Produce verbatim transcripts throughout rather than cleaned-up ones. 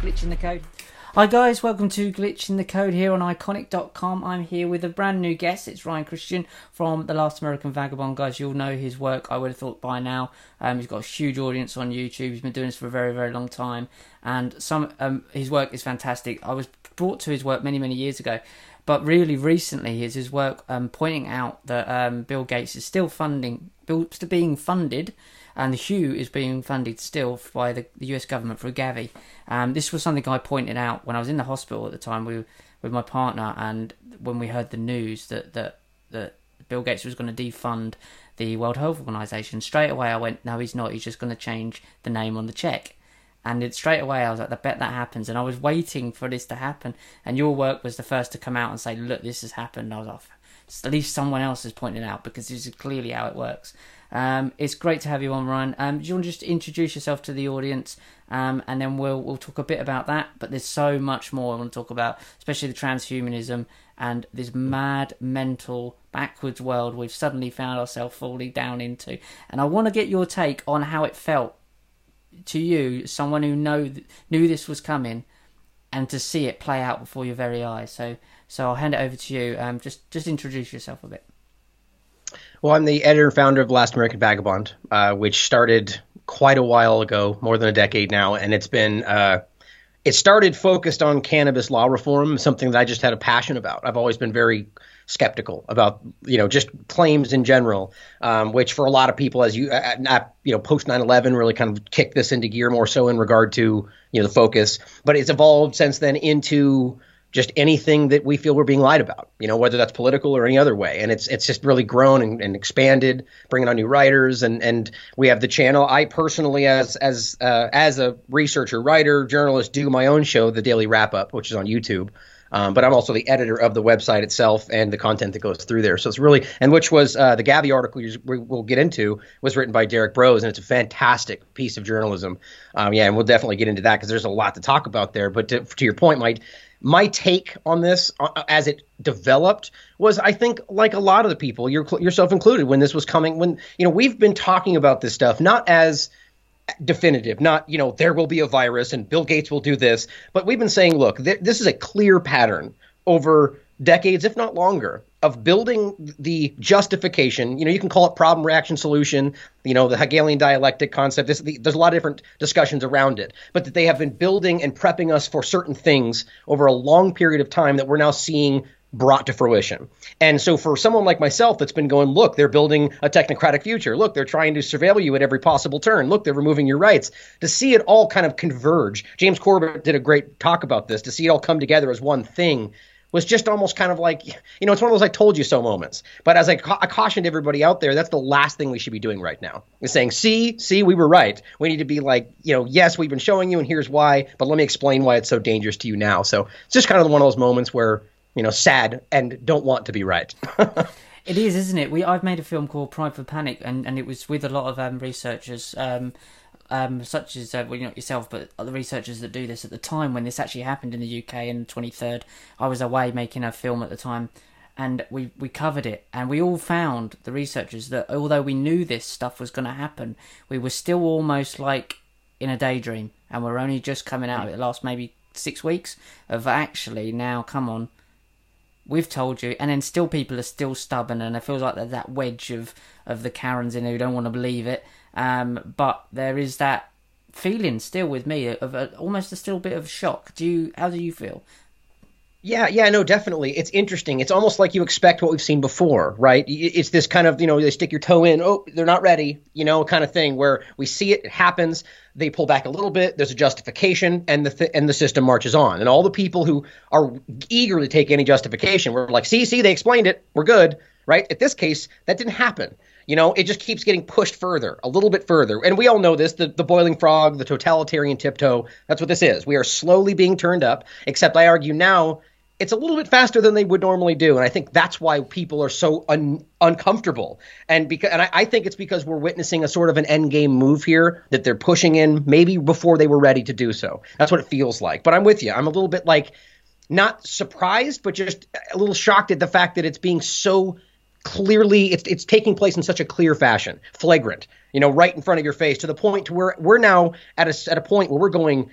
Glitch in the Code. Hi guys, welcome to Glitch in the Code here on iconic dot com. I'm here with a brand new guest. It's Ryan Christian from The Last American Vagabond. Guys, you'll know his work, I would have thought, by now. Um, he's got a huge audience on YouTube. He's been doing this for a very, very long time. And some um, his work is fantastic. I was brought to his work many, many years ago. But really recently is his work um, pointing out that um, Bill Gates is still funding, still being funded... And the H U is being funded still by the U S government through Gavi. Um, this was something I pointed out when I was in the hospital at the time we were, with my partner, and when we heard the news that that, that Bill Gates was going to defund the World Health Organization. Straight away I went, no, he's not. He's just going to change the name on the check. And it, straight away I was like, I bet that happens. And I was waiting for this to happen. And your work was the first to come out and say, look, this has happened. And I was like, at least someone else has pointed out, because this is clearly how it works. Um, it's great to have you on, Ryan. Um, do you want to just introduce yourself to the audience, um, and then we'll we'll talk a bit about that. But there's so much more I want to talk about, especially the transhumanism and this mad, mental, backwards world we've suddenly found ourselves falling down into. And I want to get your take on how it felt to you, someone who know knew this was coming, and to see it play out before your very eyes. So, so I'll hand it over to you. Um, just just introduce yourself a bit. Well, I'm the editor and founder of Last American Vagabond, uh, which started quite a while ago, more than a decade now. And it's been uh, it started focused on cannabis law reform, something that I just had a passion about. I've always been very skeptical about, you know, just claims in general, um, which for a lot of people, as you uh, not, you know, post nine eleven really kind of kicked this into gear more so in regard to, you know, the focus. But it's evolved since then into just anything that we feel we're being lied about, you know, whether that's political or any other way. And it's it's just really grown and, and expanded, bringing on new writers. And, and we have the channel. I personally, as as uh, as a researcher, writer, journalist, do my own show, The Daily Wrap-Up, which is on YouTube. Um, but I'm also the editor of the website itself and the content that goes through there. So it's really – and which was uh, the Gavi article we will get into was written by Derek Bros, and it's a fantastic piece of journalism. Um, yeah, and we'll definitely get into that because there's a lot to talk about there. But to, to your point, my – My take on this uh, as it developed was, I think, like a lot of the people, your, yourself included, when this was coming, when, you know, we've been talking about this stuff, not as definitive, not, you know, there will be a virus and Bill Gates will do this. But we've been saying, look, th- this is a clear pattern over decades, if not longer, of building the justification. You know, you can call it problem, reaction, solution, you know, the Hegelian dialectic concept. This, the, there's a lot of different discussions around it, but that they have been building and prepping us for certain things over a long period of time that we're now seeing brought to fruition. And so for someone like myself that's been going, look, they're building a technocratic future. Look, they're trying to surveil you at every possible turn. Look, they're removing your rights. To see it all kind of converge. James Corbett did a great talk about this. To see it all come together as one thing was just almost kind of like, you know, it's one of those I told you so moments. But as I, ca- I cautioned everybody out there, that's the last thing we should be doing right now, is saying, see, see, we were right. We need to be like, you know, yes, we've been showing you and here's why, but let me explain why it's so dangerous to you now. So it's just kind of one of those moments where, you know, sad and don't want to be right. It is, isn't it? We I've made a film called Primed for Panic, and, and it was with a lot of um, researchers, um, Um, such as, uh, well, not yourself, but the researchers that do this at the time when this actually happened in the U K on the twenty-third. I was away making a film at the time, and we, we covered it. And we all found, the researchers, that although we knew this stuff was going to happen, we were still almost like in a daydream. And we're only just coming out of it the last maybe six weeks of actually now, come on, we've told you. And then still people are still stubborn, and it feels like there's that wedge of, of the Karens in who don't want to believe it. Um, but there is that feeling still with me of a, almost a still bit of shock. Do you? How do you feel? Yeah, yeah, no, definitely. It's interesting. It's almost like you expect what we've seen before, right? It's this kind of, you know, they stick your toe in, oh, they're not ready, you know, kind of thing where we see it, it happens, they pull back a little bit, there's a justification, and the th- and the system marches on. And all the people who are eager to take any justification, we're like, see, see, they explained it, we're good, right? At this case, that didn't happen. You know, it just keeps getting pushed further, a little bit further. And we all know this, the, the boiling frog, the totalitarian tiptoe, that's what this is. We are slowly being turned up, except I argue now it's a little bit faster than they would normally do. And I think that's why people are so un- uncomfortable. And because, and I, I think it's because we're witnessing a sort of an end game move here that they're pushing in maybe before they were ready to do so. That's what it feels like. But I'm with you. I'm a little bit like not surprised, but just a little shocked at the fact that it's being so clearly it's it's taking place in such a clear fashion, flagrant, you know, right in front of your face, to the point to where we're now at a at a point where we're going,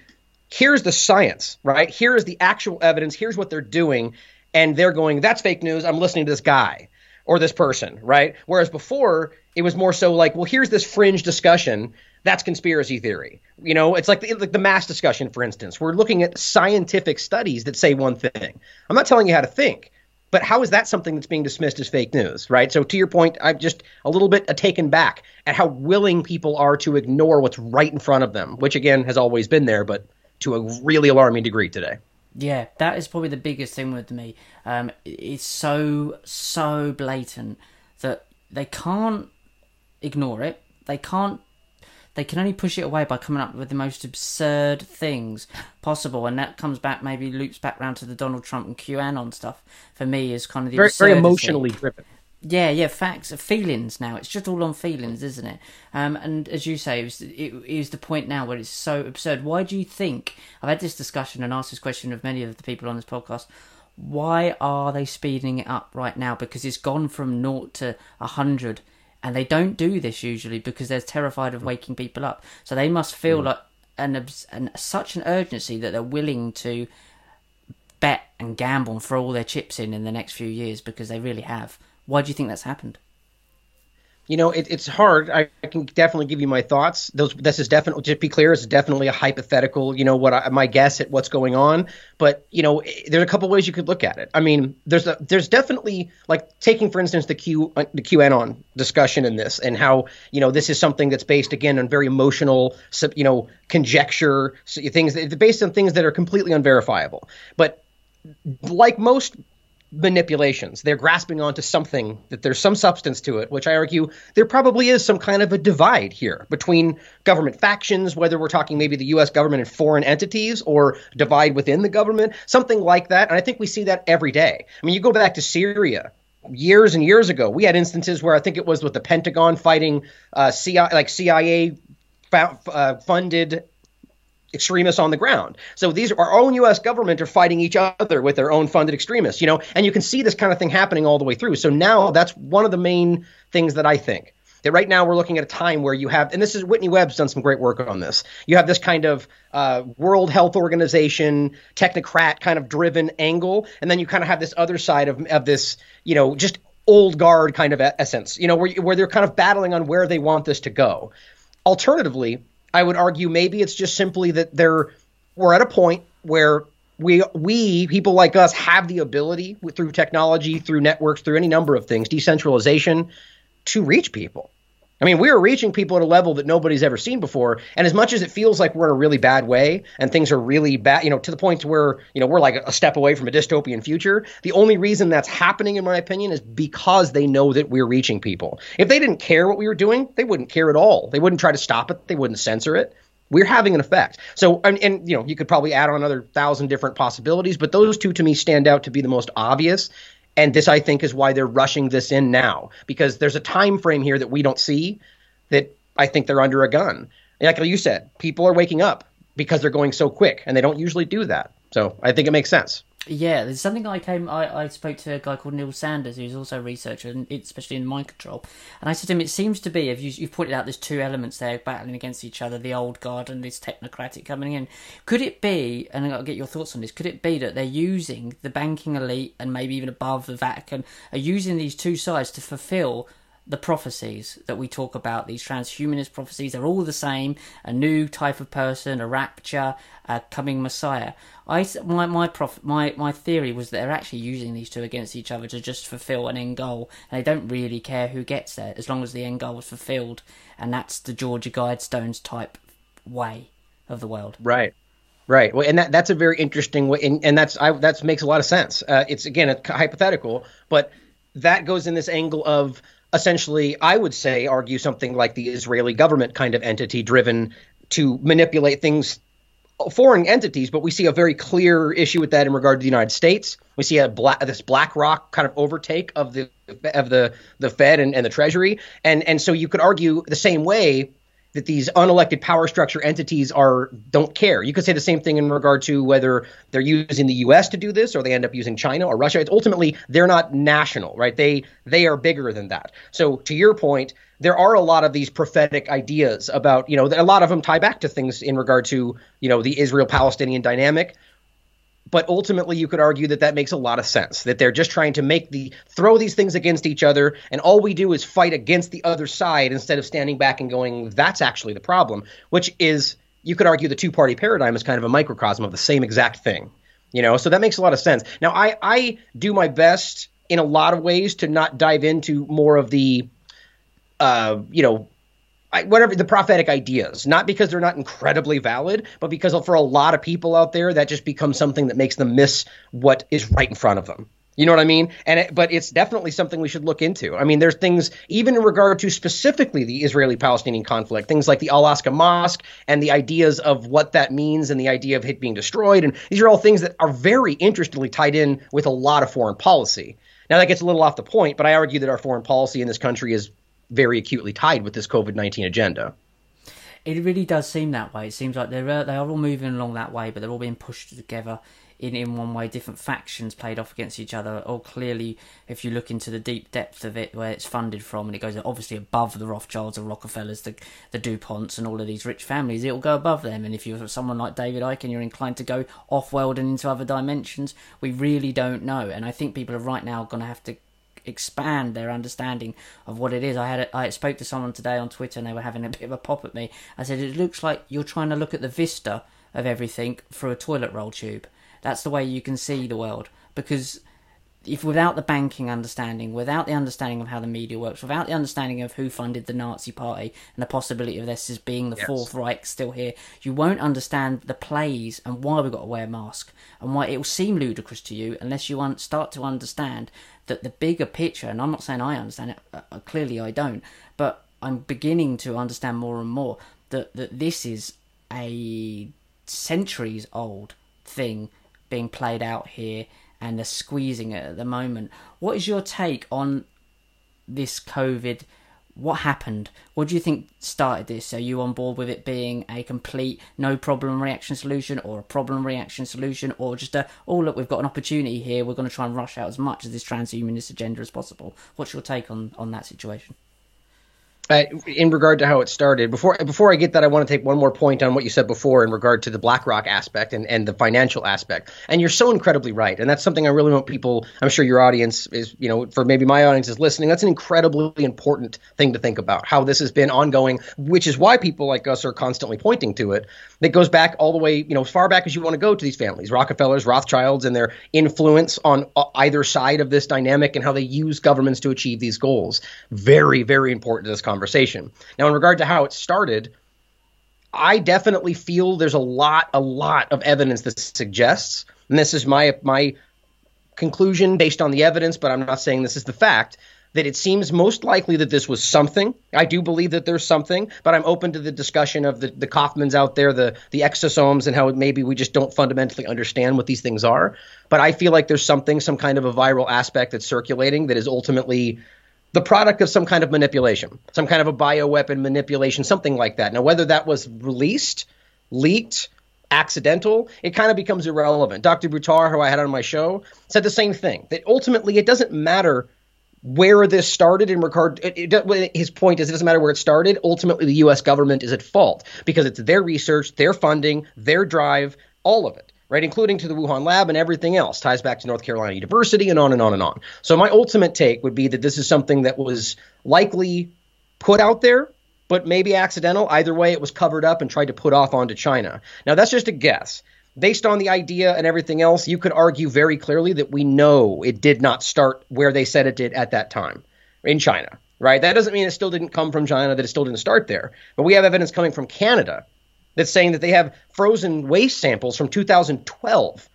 here's the science, right? Here is the actual evidence. Here's what they're doing. And they're going, that's fake news. I'm listening to this guy or this person, right? Whereas before it was more so like, well, here's this fringe discussion. That's conspiracy theory. You know, it's like the, like the mass discussion, for instance. We're looking at scientific studies that say one thing. I'm not telling you how to think, but how is that something that's being dismissed as fake news, right? So to your point, I'm just a little bit taken back at how willing people are to ignore what's right in front of them, which again has always been there, but to a really alarming degree today. Yeah, that is probably the biggest thing with me. Um, it's so, so blatant that they can't ignore it. They can't, they can only push it away by coming up with the most absurd things possible. And that comes back, maybe loops back round to the Donald Trump and QAnon stuff for me, is kind of the very, very emotionally driven. Yeah, yeah, facts, feelings now. It's just all on feelings, isn't it? Um, and as you say, it was, it, it was the point now where it's so absurd. Why do you think, I've had this discussion and asked this question of many of the people on this podcast, why are they speeding it up right now? Because it's gone from naught to one hundred, and they don't do this usually because they're terrified of waking people up. So they must feel mm. like an, an such an urgency that they're willing to bet and gamble and throw all their chips in in the next few years, because they really have. Why do you think that's happened? You know, it, it's hard. I, I can definitely give you my thoughts. Those, this is definitely, just be clear, it's definitely a hypothetical, you know, what I, my guess at what's going on. But, you know, there's a couple ways you could look at it. I mean, there's a, there's definitely, like, taking, for instance, the Q the QAnon discussion in this, and how, you know, this is something that's based, again, on very emotional, you know, conjecture, things that, based on things that are completely unverifiable. But like most manipulations, they're grasping onto something that there's some substance to it, which I argue there probably is some kind of a divide here between government factions, whether we're talking maybe the U S government and foreign entities, or divide within the government, something like that. And I think we see that every day. I mean, you go back to Syria years and years ago, we had instances where I think it was with the Pentagon fighting uh, C I A, like C I A found, uh, funded extremists on the ground. So these are our own U S government are fighting each other with their own funded extremists, you know, and you can see this kind of thing happening all the way through. So now that's one of the main things that I think that right now we're looking at a time where you have, and this is Whitney Webb's done some great work on this. You have this kind of uh, World Health Organization, technocrat kind of driven angle. And then you kind of have this other side of, of this, you know, just old guard kind of essence, you know, where, where they're kind of battling on where they want this to go. Alternatively, I would argue maybe it's just simply that they're we're at a point where we we people like us have the ability through technology, through networks, through any number of things, decentralization, to reach people. I mean, we are reaching people at a level that nobody's ever seen before. And as much as it feels like we're in a really bad way and things are really bad, you know, to the point where, you know, we're like a step away from a dystopian future. The only reason that's happening, in my opinion, is because they know that we're reaching people. If they didn't care what we were doing, they wouldn't care at all. They wouldn't try to stop it. They wouldn't censor it. We're having an effect. So, and, and you know, you could probably add on another thousand different possibilities, but those two to me stand out to be the most obvious. And this, I think, is why they're rushing this in now, because there's a time frame here that we don't see, that I think they're under a gun. Like you said, people are waking up because they're going so quick, and they don't usually do that. So I think it makes sense. Yeah, there's something I came. I, I spoke to a guy called Neil Sanders, who's also a researcher, and especially in mind control. And I said to him, it seems to be, if you, you've pointed out there's two elements there battling against each other, the old guard and this technocratic coming in. Could it be, and I'll get your thoughts on this, could it be that they're using the banking elite and maybe even above the Vatican, are using these two sides to fulfill the prophecies that we talk about, these transhumanist prophecies? They're all the same: a new type of person, a rapture, a coming Messiah. I my my prof, my my theory was that they're actually using these two against each other to just fulfill an end goal, and they don't really care who gets there as long as the end goal is fulfilled, and that's the Georgia Guidestones type way of the world. Right. Right. Well, and that, that's a very interesting way, and, and that's I that makes a lot of sense. Uh, it's again a hypothetical, but that goes in this angle of, essentially, I would say, argue something like the Israeli government kind of entity driven to manipulate things foreign entities, but we see a very clear issue with that in regard to the United States. We see a black, this BlackRock kind of overtake of the of the the Fed and, and the Treasury, and and so you could argue the same way that these unelected power structure entities are don't care. You could say the same thing in regard to whether they're using the U S to do this or they end up using China or Russia. It's ultimately they're not national, right? They they are bigger than that. So to your point, there are a lot of these prophetic ideas about, you know, a lot of them tie back to things in regard to, you know, the Israel-Palestinian dynamic. But ultimately, you could argue that that makes a lot of sense, that they're just trying to make the throw these things against each other. And all we do is fight against the other side instead of standing back and going, that's actually the problem, which is, you could argue the two party paradigm is kind of a microcosm of the same exact thing. You know, so that makes a lot of sense. Now, I, I do my best in a lot of ways to not dive into more of the Uh, you know, I, whatever the prophetic ideas, not because they're not incredibly valid, but because for a lot of people out there, that just becomes something that makes them miss what is right in front of them. You know what I mean? And it, but it's definitely something we should look into. I mean, there's things even in regard to specifically the Israeli-Palestinian conflict, things like the Al-Aqsa Mosque and the ideas of what that means and the idea of it being destroyed. And these are all things that are very interestingly tied in with a lot of foreign policy. Now, that gets a little off the point, but I argue that our foreign policy in this country is very acutely tied with this COVID nineteen agenda. It really does seem that way. It seems like they're uh, they are all moving along that way, but they're all being pushed together in, in one way. Different factions played off against each other. Or clearly, if you look into the deep depth of it, where it's funded from, and it goes obviously above the Rothschilds, the Rockefellers, the the DuPonts, and all of these rich families, it will go above them. And if you're someone like David Icke and you're inclined to go off-world and into other dimensions, we really don't know. And I think people are right now going to have to expand their understanding of what it is. I had a, I spoke to someone today on Twitter and they were having a bit of a pop at me. I said, it looks like you're trying to look at the vista of everything through a toilet roll tube. That's the way you can see the world, because if without the banking understanding, without the understanding of how the media works, without the understanding of who funded the Nazi party and the possibility of this as being the yes. Fourth Reich still here, you won't understand the plays and why we've got to wear a mask and why it will seem ludicrous to you unless you un- start to understand that the bigger picture, and I'm not saying I understand it, uh, clearly I don't, but I'm beginning to understand more and more that, that this is a centuries old thing being played out here, and they're squeezing it at the moment. What is your take on this COVID? What happened? What do you think started this? Are you on board with it being a complete no problem reaction solution, or a problem reaction solution, or just a, oh, look, we've got an opportunity here, we're going to try and rush out as much of this transhumanist agenda as possible? What's your take on, on that situation? Uh, in regard to how it started, before before I get that, I want to take one more point on what you said before in regard to the BlackRock aspect and, and the financial aspect. And you're so incredibly right. And that's something I really want people – I'm sure your audience is – you know, for maybe my audience is listening. That's an incredibly important thing to think about, how this has been ongoing, which is why people like us are constantly pointing to it. That goes back all the way, you know, as far back as you want to go to these families, Rockefellers, Rothschilds, and their influence on either side of this dynamic and how they use governments to achieve these goals. Very, very important to this conversation. Conversation. Now, in regard to how it started, I definitely feel there's a lot, a lot of evidence that suggests, and this is my my conclusion based on the evidence, but I'm not saying this is the fact, that it seems most likely that this was something. I do believe that there's something, but I'm open to the discussion of the, the Kaufmans out there, the, the exosomes, and how maybe we just don't fundamentally understand what these things are. But I feel like there's something, some kind of a viral aspect that's circulating that is ultimately the product of some kind of manipulation, some kind of a bioweapon manipulation, something like that. Now, whether that was released, leaked, accidental, it kind of becomes irrelevant. Doctor Buttar, who I had on my show, said the same thing, that ultimately it doesn't matter where this started in regard – his point is it doesn't matter where it started. Ultimately, the U S government is at fault because it's their research, their funding, their drive, all of it. Right, including to the Wuhan lab and everything else, ties back to North Carolina University and on and on and on. So my ultimate take would be that this is something that was likely put out there, but maybe accidental. Either way, it was covered up and tried to put off onto China. Now, that's just a guess. Based on the idea and everything else, you could argue very clearly that we know it did not start where they said it did at that time, in China. Right? That doesn't mean it still didn't come from China, that it still didn't start there. But we have evidence coming from Canada that's saying that they have frozen waste samples from two thousand twelve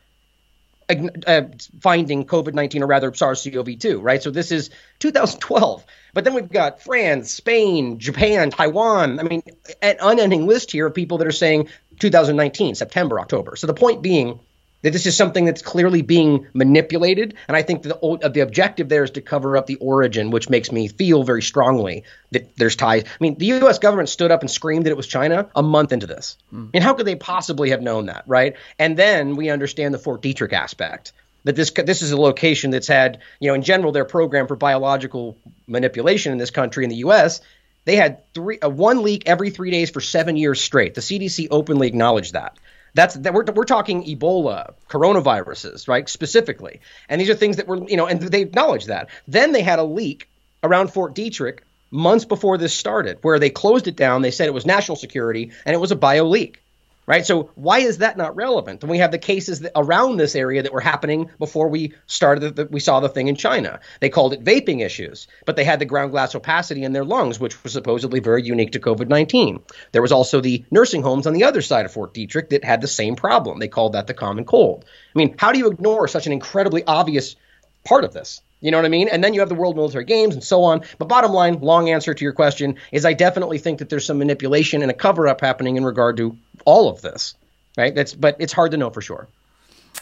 uh, finding COVID nineteen, or rather SARS-C o V two, right? So this is two thousand twelve. But then we've got France, Spain, Japan, Taiwan. I mean, an unending list here of people that are saying two thousand nineteen, September, October. So the point being that this is something that's clearly being manipulated, and I think the uh, the objective there is to cover up the origin, which makes me feel very strongly that there's ties. I mean, the U S government stood up and screamed that it was China a month into this. Mm. And how could they possibly have known that, right? And then we understand the Fort Detrick aspect, that this this is a location that's had, you know, in general, their program for biological manipulation in this country, in the U S, they had three uh, one leak every three days for seven years straight. The C D C openly acknowledged that. That's that we're we're talking Ebola, coronaviruses, right? Specifically, and these are things that were, you know, and they acknowledged that. Then they had a leak around Fort Detrick months before this started, where they closed it down. They said it was national security and it was a bio leak, right? So why is that not relevant? And we have the cases that, around this area that were happening before we started. The, the, we saw the thing in China. They called it vaping issues, but they had the ground glass opacity in their lungs, which was supposedly very unique to COVID nineteen. There was also the nursing homes on the other side of Fort Detrick that had the same problem. They called that the common cold. I mean, how do you ignore such an incredibly obvious part of this? You know what I mean? And then you have the World Military Games and so on. But bottom line, long answer to your question is I definitely think that there's some manipulation and a cover up happening in regard to all of this. Right. That's but it's hard to know for sure.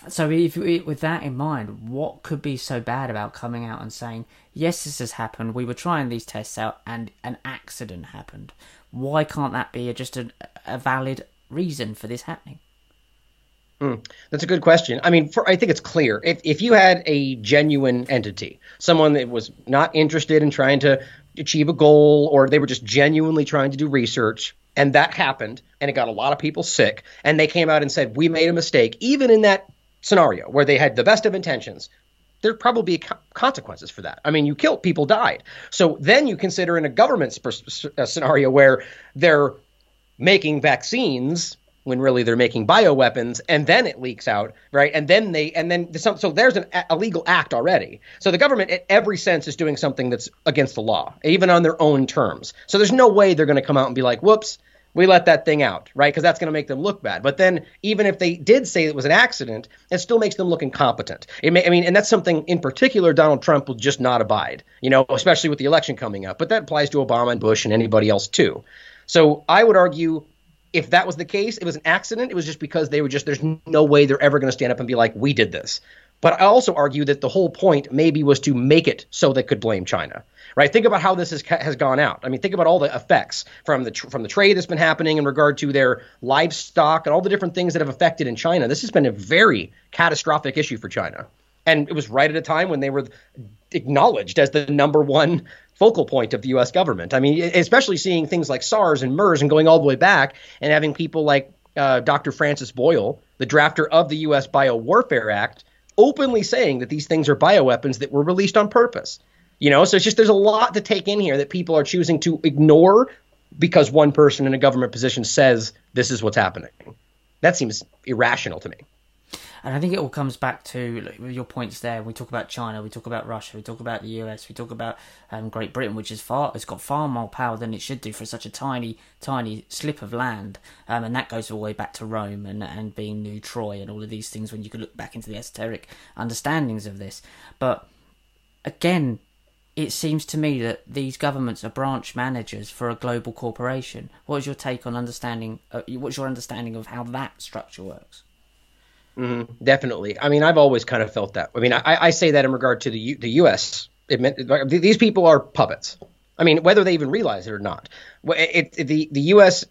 So if we, with that in mind, what could be so bad about coming out and saying, yes, this has happened. We were trying these tests out and an accident happened. Why can't that be just a, a valid reason for this happening? Mm, that's a good question. I mean, for, I think it's clear. If if you had a genuine entity, someone that was not interested in trying to achieve a goal, or they were just genuinely trying to do research, and that happened, and it got a lot of people sick, and they came out and said, we made a mistake, even in that scenario where they had the best of intentions, there'd probably be consequences for that. I mean, you killed, people died. So then you consider in a government a scenario where they're making vaccines when really they're making bioweapons, and then it leaks out, right? And then they, and then some, so there's an illegal act already. So the government, in every sense, is doing something that's against the law, even on their own terms. So there's no way they're going to come out and be like, "Whoops, we let that thing out," right? Because that's going to make them look bad. But then, even if they did say it was an accident, it still makes them look incompetent. It may, I mean, and that's something in particular Donald Trump will just not abide, you know, especially with the election coming up. But that applies to Obama and Bush and anybody else too. So I would argue, if that was the case, it was an accident. It was just because they were just, there's no way they're ever going to stand up and be like, we did this. But I also argue that the whole point maybe was to make it so they could blame China, right? Think about how this is, has gone out. I mean, think about all the effects from the from the trade that's been happening in regard to their livestock and all the different things that have affected in China. This has been a very catastrophic issue for China. And it was right at a time when they were acknowledged as the number one focal point of the U S government. I mean, especially seeing things like SARS and MERS and going all the way back and having people like uh, Doctor Francis Boyle, the drafter of the U S Biowarfare Act, openly saying that these things are bioweapons that were released on purpose. You know, so it's just there's a lot to take in here that people are choosing to ignore because one person in a government position says this is what's happening. That seems irrational to me. And I think it all comes back to your points there. We talk about China, we talk about Russia, we talk about the U S, we talk about um, Great Britain, which is far, it's got far more power than it should do for such a tiny, tiny slip of land. Um, and that goes all the way back to Rome and, and being New Troy and all of these things when you could look back into the esoteric understandings of this. But again, it seems to me that these governments are branch managers for a global corporation. What is your take on understanding, uh, what's your understanding of how that structure works? Mm-hmm, definitely. I mean, I've always kind of felt that. I mean, I, I say that in regard to the U, the U S It meant, these people are puppets. I mean, whether they even realize it or not. It, it, the, the U S,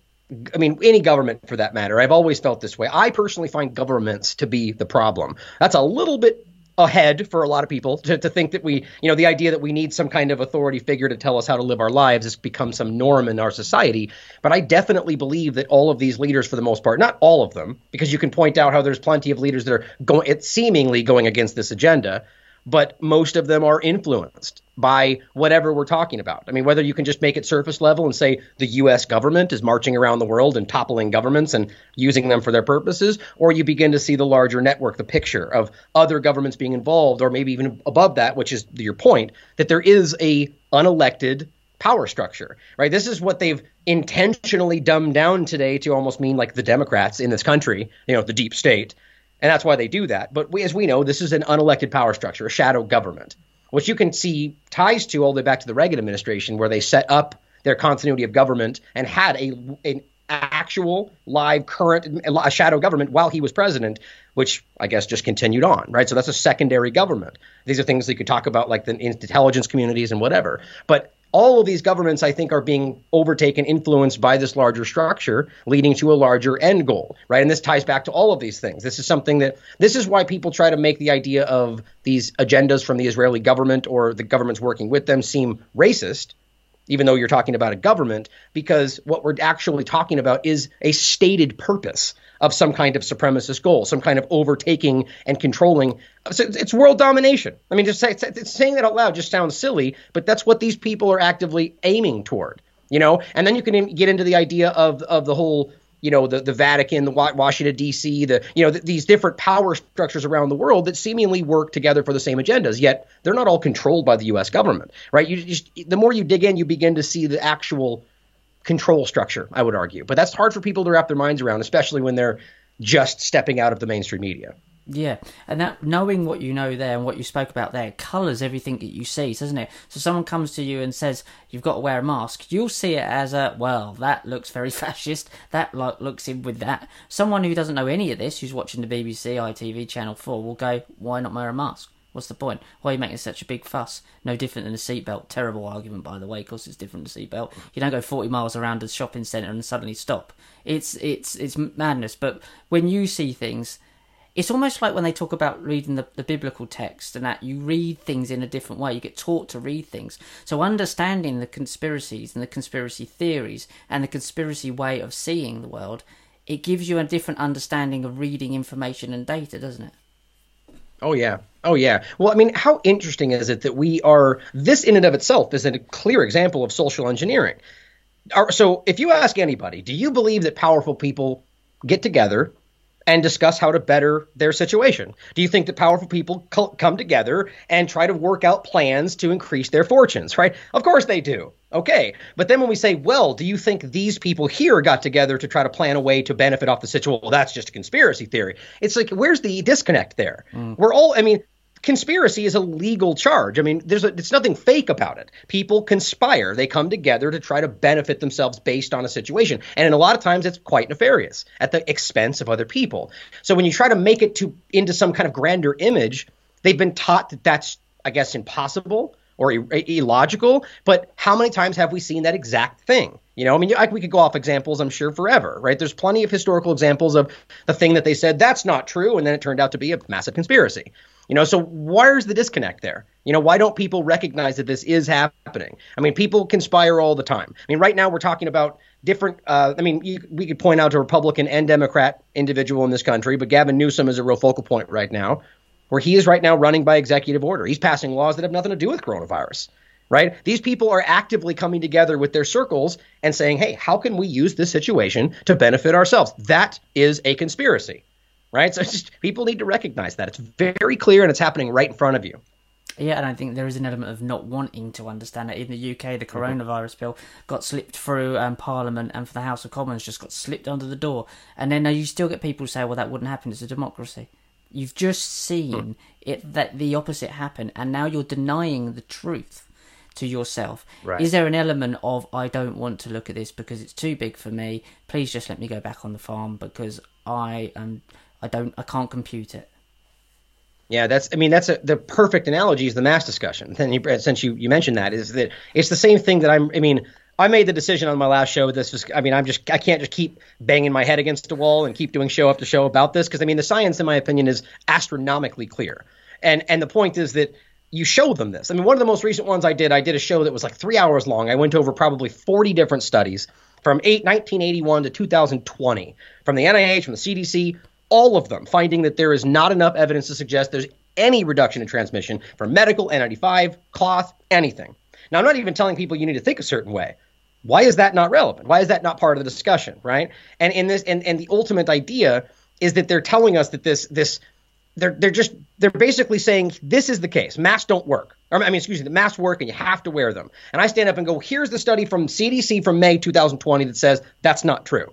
I mean, any government for that matter, I've always felt this way. I personally find governments to be the problem. That's a little bit ahead for a lot of people to, to think that we, you know, the idea that we need some kind of authority figure to tell us how to live our lives has become some norm in our society. But I definitely believe that all of these leaders, for the most part, not all of them, because you can point out how there's plenty of leaders that are going, it's seemingly going against this agenda, but most of them are influenced by whatever we're talking about. I mean, whether you can just make it surface level and say the U S government is marching around the world and toppling governments and using them for their purposes, or you begin to see the larger network, the picture of other governments being involved, or maybe even above that, which is your point, that there is a unelected power structure, right? This is what they've intentionally dumbed down today to almost mean like the Democrats in this country, you know, the deep state. And that's why they do that. But we, as we know, this is an unelected power structure, a shadow government, which you can see ties to all the way back to the Reagan administration, where they set up their continuity of government and had a, an actual live current a shadow government while he was president, which I guess just continued on, right? So that's a secondary government. These are things that you could talk about, like the intelligence communities and whatever. But all of these governments, I think, are being overtaken, influenced by this larger structure, leading to a larger end goal, right? And this ties back to all of these things. This is something that – this is why people try to make the idea of these agendas from the Israeli government or the governments working with them seem racist, even though you're talking about a government, because what we're actually talking about is a stated purpose of some kind of supremacist goal, some kind of overtaking and controlling. So it's world domination. I mean, just say, saying that out loud just sounds silly, but that's what these people are actively aiming toward, you know? And then you can get into the idea of, of the whole, you know, the, the Vatican, the Washington, D C, the, you know, the, these different power structures around the world that seemingly work together for the same agendas, yet they're not all controlled by the U S government, right? You just, the more you dig in, you begin to see the actual control structure, I would argue. But that's hard for people to wrap their minds around, especially when they're just stepping out of the mainstream media. Yeah, and that, knowing what you know there and what you spoke about there colours everything that you see, doesn't it? So someone comes to you and says, you've got to wear a mask. You'll see it as a, well, that looks very fascist. That lo- looks in with that. Someone who doesn't know any of this, who's watching the B B C, I T V, Channel four, will go, why not wear a mask? What's the point? Why are you making such a big fuss? No different than a seatbelt. Terrible argument, by the way, because it's different than a seatbelt. You don't go forty miles around a shopping centre and suddenly stop. It's, it's, it's madness. But when you see things... It's almost like when they talk about reading the, the biblical text and that you read things in a different way. You get taught to read things. So understanding the conspiracies and the conspiracy theories and the conspiracy way of seeing the world, it gives you a different understanding of reading information and data, doesn't it? Oh, yeah. Oh, yeah. Well, I mean, how interesting is it that we are – this in and of itself is a clear example of social engineering. So if you ask anybody, do you believe that powerful people get together – and discuss how to better their situation? Do you think that powerful people co- come together and try to work out plans to increase their fortunes, right? Of course they do. Okay. But then when we say, well, do you think these people here got together to try to plan a way to benefit off the situation? Well, that's just a conspiracy theory. It's like, where's the disconnect there? Mm. We're all, I mean, conspiracy is a legal charge. I mean, there's a, it's nothing fake about it. People conspire. They come together to try to benefit themselves based on a situation. And in a lot of times, it's quite nefarious at the expense of other people. So when you try to make it to into some kind of grander image, they've been taught that that's, I guess, impossible or illogical. But how many times have we seen that exact thing? You know, I mean, I, we could go off examples, I'm sure, forever, right? There's plenty of historical examples of the thing that they said, that's not true, and then it turned out to be a massive conspiracy. You know, so where's the disconnect there? You know, why don't people recognize that this is happening? I mean, people conspire all the time. I mean, right now we're talking about different uh, – I mean, you, we could point out a Republican and Democrat individual in this country, but Gavin Newsom is a real focal point right now, where he is right now running by executive order. He's passing laws that have nothing to do with coronavirus, right? These people are actively coming together with their circles and saying, hey, how can we use this situation to benefit ourselves? That is a conspiracy. Right. So it's just, people need to recognize that. It's very clear and it's happening right in front of you. Yeah, and I think there is an element of not wanting to understand it. In the U K, the coronavirus bill got slipped through um, Parliament and for the House of Commons just got slipped under the door. And then uh, you still get people say, well, that wouldn't happen. It's a democracy. You've just seen mm. it that the opposite happen. And now you're denying the truth to yourself. Right. Is there an element of, I don't want to look at this because it's too big for me. Please just let me go back on the farm because I am... I don't. I can't compute it. Yeah, that's. I mean, that's a, the perfect analogy is the mass discussion. Then, you, since you, you mentioned that, is that it's the same thing that I'm. I mean, I made the decision on my last show. This was. I mean, I'm just. I can't just keep banging my head against the wall and keep doing show after show about this because I mean, the science, in my opinion, is astronomically clear. And and the point is that you show them this. I mean, one of the most recent ones I did, I did a show that was like three hours long. I went over probably forty different studies from nineteen eighty-one to two thousand twenty from the N I H, from the C D C. All of them finding that there is not enough evidence to suggest there's any reduction in transmission for medical, N ninety-five, cloth, anything. Now, I'm not even telling people you need to think a certain way. Why is that not relevant? Why is that not part of the discussion, right? And in this, and, and the ultimate idea is that they're telling us that this, this, they're they're just they're basically saying this is the case. Masks don't work. Or, I mean, excuse me, the masks work and you have to wear them. And I stand up and go, here's the study from C D C from May two thousand twenty that says that's not true,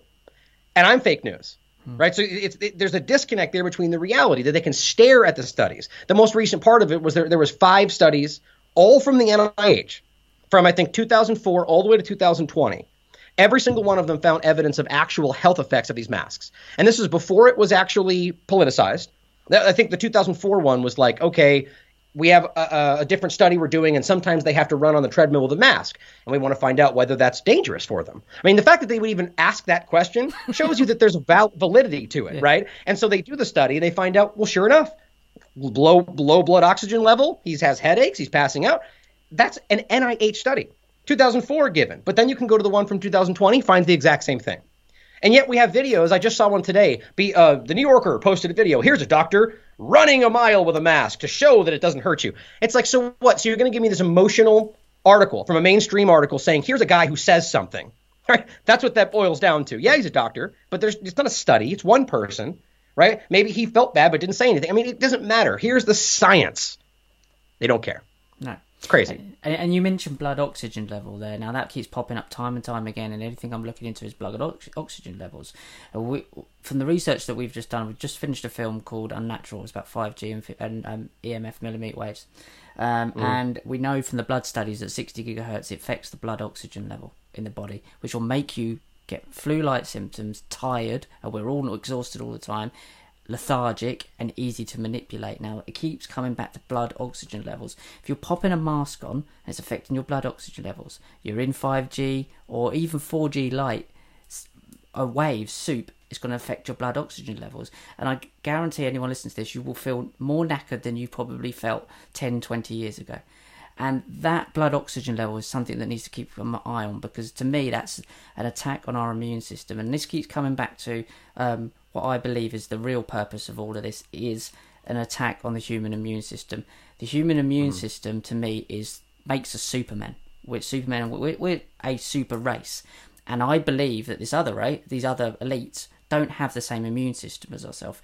and I'm fake news. Right. So it's, it, there's a disconnect there between the reality that they can stare at the studies. The most recent part of it was there, there was five studies, all from the N I H, from I think two thousand four all the way to two thousand twenty. every single one of them found evidence of actual health effects of these masks. And this is before it was actually politicized. I think the two thousand four one was like, okay, we have a, a different study we're doing, and sometimes they have to run on the treadmill with a mask, and we want to find out whether that's dangerous for them. I mean, the fact that they would even ask that question shows you that there's a val- validity to it, yeah. right? And so they do the study, and they find out, well, sure enough, low, low blood oxygen level, he has headaches, he's passing out. That's an N I H study, two thousand four given. But then you can go to the one from two thousand twenty, finds the exact same thing. And yet we have videos. I just saw one today. Be, uh, the New Yorker posted a video. Here's a doctor running a mile with a mask to show that it doesn't hurt you. It's like, so what? So you're going to give me this emotional article from a mainstream article saying, here's a guy who says something. Right? That's what that boils down to. Yeah, he's a doctor, but there's it's not a study. It's one person, right? Maybe he felt bad but didn't say anything. I mean, it doesn't matter. Here's the science. They don't care. No. It's crazy. And you mentioned blood oxygen level there. Now that keeps popping up time and time again, and everything I'm looking into is blood ox- oxygen levels. We, from the research that we've just done, we've just finished a film called Unnatural. It's about five G and, and um, E M F millimeter waves. Um, mm. And we know from the blood studies that sixty gigahertz, it affects the blood oxygen level in the body, which will make you get flu-like symptoms, tired, and we're all exhausted all the time, lethargic and easy to manipulate. Now it keeps coming back to blood oxygen levels. If you're popping a mask on and it's affecting your blood oxygen levels, you're in five G or even four G light, a wave soup is going to affect your blood oxygen levels. And I guarantee anyone listening to this, you will feel more knackered than you probably felt ten, twenty years ago. And that blood oxygen level is something that needs to keep an eye on, because to me that's an attack on our immune system. And this keeps coming back to um what I believe is the real purpose of all of this is an attack on the human immune system. The human immune mm. system, to me, is makes us Superman. We're Superman. We're, we're a super race, and I believe that this other race, these other elites, don't have the same immune system as ourselves.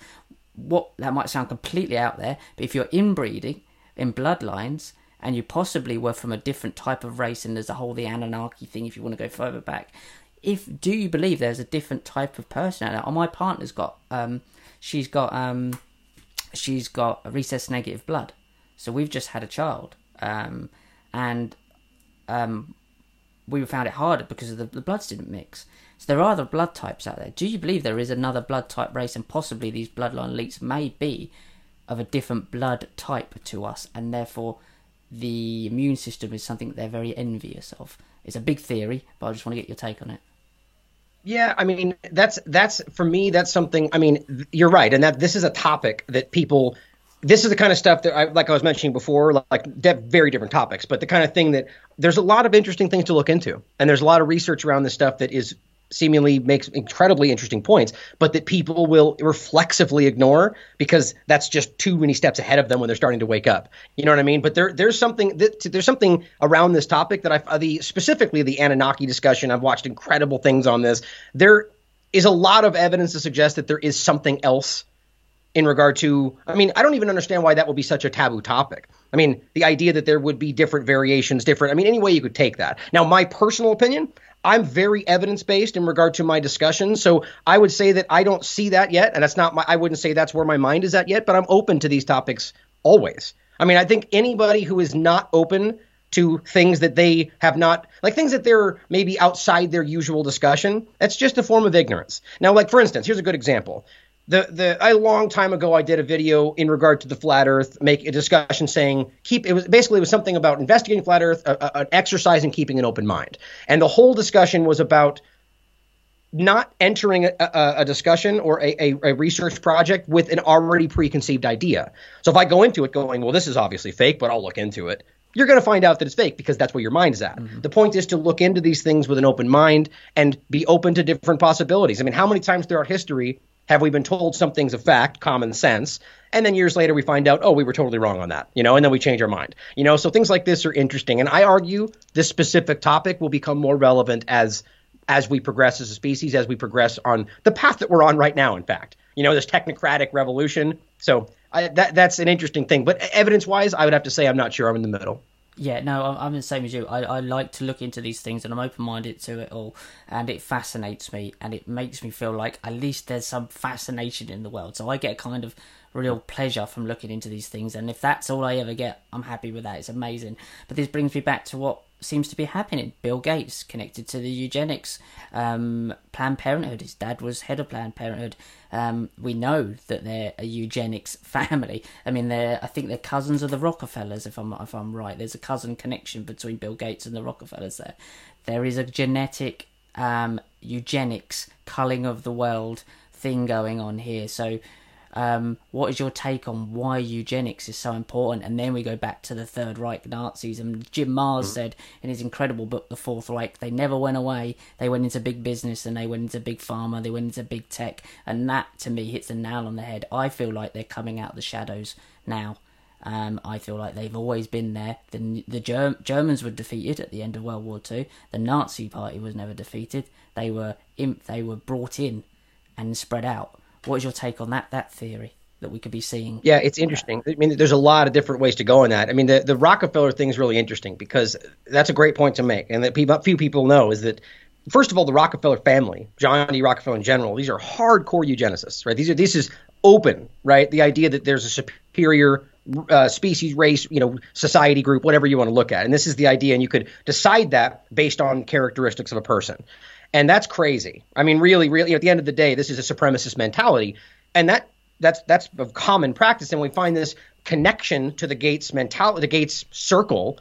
What that might sound completely out there, but if you're inbreeding in bloodlines and you possibly were from a different type of race, and there's a whole the Anunnaki thing, if you want to go further back. If do you believe there's a different type of person out there? My partner's got, um, she's got, um, she's got recess negative blood. So we've just had a child, um, and um, we found it harder because of the, the bloods didn't mix. So there are other blood types out there. Do you believe there is another blood type race, and possibly these bloodline leaks may be of a different blood type to us, and therefore the immune system is something they're very envious of? It's a big theory, but I just want to get your take on it. Yeah, I mean, that's that's for me, that's something. I mean, th- you're right. And that this is a topic that people this is the kind of stuff that I like I was mentioning before, like, like de- very different topics, but the kind of thing that there's a lot of interesting things to look into. And there's a lot of research around this stuff that is seemingly makes incredibly interesting points, but that people will reflexively ignore because that's just too many steps ahead of them when they're starting to wake up. You know what I mean? But there, there's something that, there's something around this topic that I the specifically the Anunnaki discussion. I've watched incredible things on this. There is a lot of evidence to suggest that there is something else in regard to. I mean, I don't even understand why that would be such a taboo topic. I mean, the idea that there would be different variations, different. I mean, any way you could take that. Now, my personal opinion. I'm very evidence-based in regard to my discussion, so I would say that I don't see that yet, and that's not my. I wouldn't say that's where my mind is at yet, but I'm open to these topics always. I mean, I think anybody who is not open to things that they have not, like things that they're maybe outside their usual discussion, that's just a form of ignorance. Now, like for instance, here's a good example. The the a long time ago, I did a video in regard to the flat Earth, make a discussion saying keep it was basically it was something about investigating flat Earth, uh, an exercise in keeping an open mind, and the whole discussion was about not entering a, a, a discussion or a, a, a research project with an already preconceived idea. So if I go into it going, well, this is obviously fake, but I'll look into it. You're going to find out that it's fake because that's where your mind's at. Mm-hmm. The point is to look into these things with an open mind and be open to different possibilities. I mean, how many times throughout history have we been told something's a fact, common sense, and then years later we find out, oh, we were totally wrong on that, you know, and then we change our mind, you know? So things like this are interesting, and I argue this specific topic will become more relevant as as we progress as a species, as we progress on the path that we're on right now, in fact, you know, this technocratic revolution. So I, that that's an interesting thing, but evidence-wise, I would have to say I'm not sure. I'm in the middle. Yeah, no, I'm the same as you. I, I like to look into these things, and I'm open-minded to it all, and it fascinates me, and it makes me feel like at least there's some fascination in the world. So I get a kind of real pleasure from looking into these things, and if that's all I ever get, I'm happy with that. It's amazing. But this brings me back to what seems to be happening. Bill Gates connected to the eugenics. Um, Planned Parenthood, his dad was head of Planned Parenthood. Um, we know that they're a eugenics family. I mean, they're I think they're cousins of the Rockefellers, if I'm if I'm right. There's a cousin connection between Bill Gates and the Rockefellers there. There is a genetic um, eugenics culling of the world thing going on here. So Um, what is your take on why eugenics is so important? And then we go back to the Third Reich Nazis, and Jim Mars said in his incredible book, The Fourth Reich, they never went away. They went into big business, and they went into big pharma, they went into big tech, and that to me hits the nail on the head. I feel like they're coming out of the shadows now. Um, I feel like they've always been there. The, the Germ- Germans were defeated at the end of World War Two. The Nazi Party was never defeated. They were imp- they were brought in and spread out. What is your take on that that theory that we could be seeing? Yeah, it's interesting. I mean, there's a lot of different ways to go in that. I mean, the, the Rockefeller thing is really interesting because that's a great point to make, and that people, few people know is that, first of all, the Rockefeller family, John D. Rockefeller in general, these are hardcore eugenicists, right? These are this is open, right? The idea that there's a superior uh, species, race, you know, society group, whatever you want to look at, and this is the idea, and you could decide that based on characteristics of a person. And that's crazy. I mean, really, really, at the end of the day, this is a supremacist mentality. And that that's that's a common practice. And we find this connection to the Gates mentality, the Gates circle.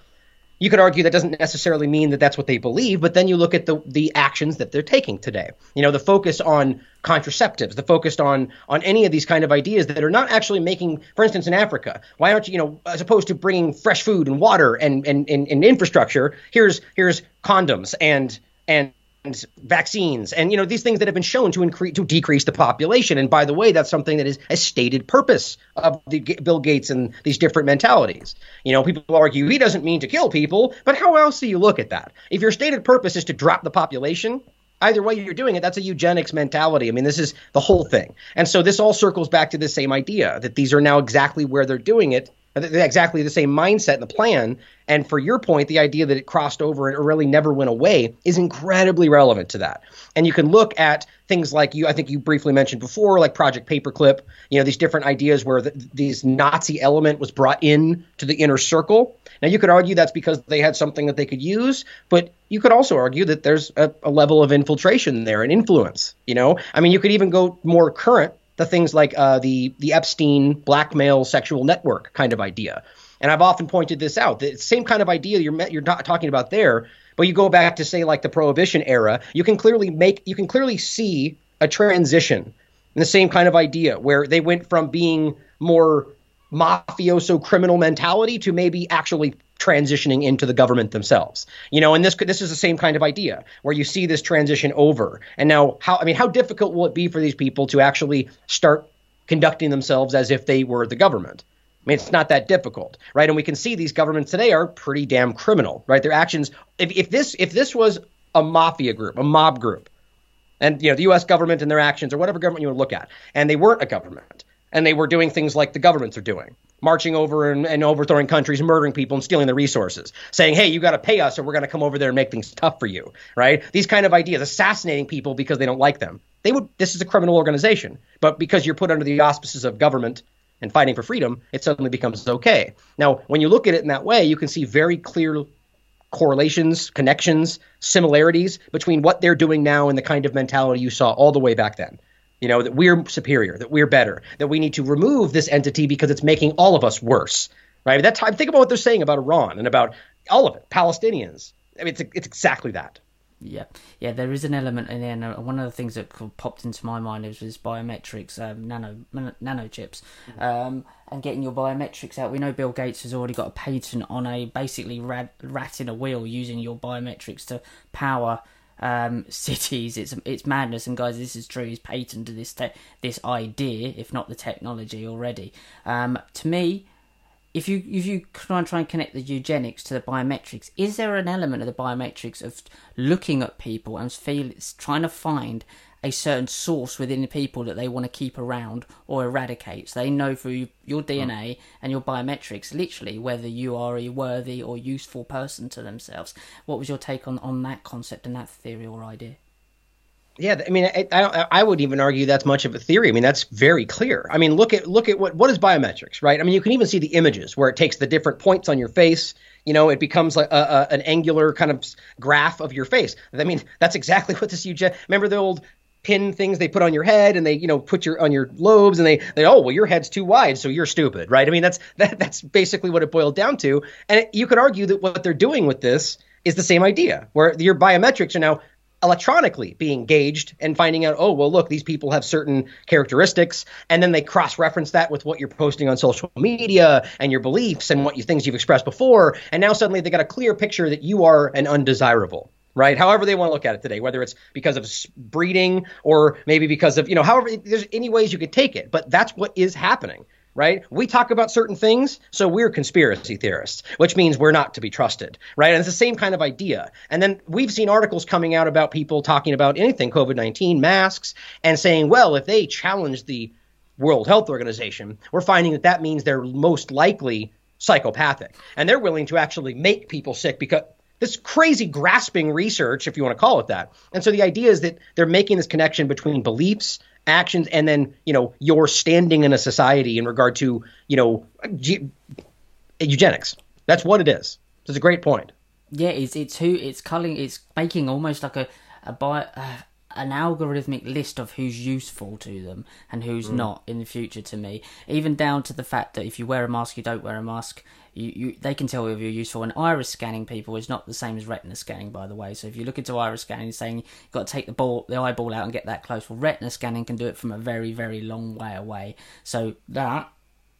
You could argue that doesn't necessarily mean that that's what they believe. But then you look at the the actions that they're taking today. You know, the focus on contraceptives, the focus on on any of these kind of ideas that are not actually making, for instance, in Africa, why aren't you, you know, as opposed to bringing fresh food and water and and, and, and infrastructure, here's here's condoms and and. And vaccines and, you know, these things that have been shown to increase, to decrease the population. And by the way, that's something that is a stated purpose of the G- Bill Gates and these different mentalities. You know, people argue he doesn't mean to kill people, but how else do you look at that? If your stated purpose is to drop the population, either way you're doing it, that's a eugenics mentality. I mean, this is the whole thing. And so this all circles back to the same idea that these are now exactly where they're doing it. Exactly the same mindset and the plan. And for your point, the idea that it crossed over and really never went away is incredibly relevant to that. And you can look at things like you, I think you briefly mentioned before, like Project Paperclip, you know, these different ideas where the, these Nazi element was brought in to the inner circle. Now, you could argue that's because they had something that they could use, but you could also argue that there's a, a level of infiltration there and influence, you know. I mean, you could even go more current. The things like uh, the the Epstein blackmail sexual network kind of idea. And I've often pointed this out. The same kind of idea you're you're not talking about there, but you go back to, say, like the Prohibition era, you can clearly make you can clearly see a transition in the same kind of idea where they went from being more mafioso criminal mentality to maybe actually transitioning into the government themselves, you know, and this this is the same kind of idea where you see this transition over. And now, how I mean, how difficult will it be for these people to actually start conducting themselves as if they were the government? I mean, it's not that difficult, right? And we can see these governments today are pretty damn criminal, right? Their actions. If, if this if this was a mafia group, a mob group, and you know the U S government and their actions or whatever government you would look at, and they weren't a government, and they were doing things like the governments are doing. Marching over and, and overthrowing countries, murdering people and stealing their resources, saying, hey, you got to pay us or we're going to come over there and make things tough for you, right? These kind of ideas, assassinating people because they don't like them. They would. This is a criminal organization, but because you're put under the auspices of government and fighting for freedom, it suddenly becomes okay. Now, when you look at it in that way, you can see very clear correlations, connections, similarities between what they're doing now and the kind of mentality you saw all the way back then. You know, that we're superior, that we're better, that we need to remove this entity because it's making all of us worse, right? At that time, think about what they're saying about Iran and about all of it, Palestinians. I mean, it's it's exactly that. Yeah, yeah, there is an element in there. And one of the things that popped into my mind is, is biometrics, um, nano nano chips, mm-hmm. um, and getting your biometrics out. We know Bill Gates has already got a patent on a basically rat, rat in a wheel using your biometrics to power um cities. It's it's madness. And guys, this is true. He's patented this te- this idea, if not the technology already. Um to me, if you if you try and try and connect the eugenics to the biometrics, is there an element of the biometrics of looking at people and feel it's trying to find a certain source within the people that they want to keep around or eradicate? So they know through your D N A and your biometrics literally whether you are a worthy or useful person to themselves. What was your take on, on that concept and that theory or idea? Yeah, I mean, I, I I wouldn't even argue that's much of a theory. I mean, that's very clear. I mean, look at look at what what is biometrics, right? I mean, you can even see the images where it takes the different points on your face, you know, it becomes like a, a, an angular kind of graph of your face. I mean, that's exactly what this eugen – remember the old – pin things they put on your head, and they, you know, put your on your lobes, and they they oh well, your head's too wide, so you're stupid, right? I mean, that's that that's basically what it boiled down to. And it, you could argue that what they're doing with this is the same idea, where your biometrics are now electronically being gauged and finding out, oh well, look, these people have certain characteristics, and then they cross-reference that with what you're posting on social media and your beliefs and what you things you've expressed before, and now suddenly they got a clear picture that you are an undesirable. Right. However they want to look at it today, whether it's because of breeding or maybe because of, you know, however, there's any ways you could take it. But that's what is happening. Right. We talk about certain things, so we're conspiracy theorists, which means we're not to be trusted. Right. And it's the same kind of idea. And then we've seen articles coming out about people talking about anything COVID nineteen masks and saying, well, if they challenge the World Health Organization, we're finding that that means they're most likely psychopathic, and they're willing to actually make people sick because this crazy grasping research, if you want to call it that. And so the idea is that they're making this connection between beliefs, actions, and then, you know, your standing in a society in regard to, you know, ge- eugenics. That's what it is. It's a great point. Yeah, it's it's who it's culling. It's making almost like a a bi- uh, an algorithmic list of who's useful to them and who's mm. not in the future. To me, even down to the fact that if you wear a mask, you don't wear a mask. You, you, they can tell if you're useful. And iris scanning people is not the same as retina scanning, by the way. So if you look into iris scanning, it's saying you've got to take the ball, the eyeball out and get that close. Well, retina scanning can do it from a very, very long way away. So that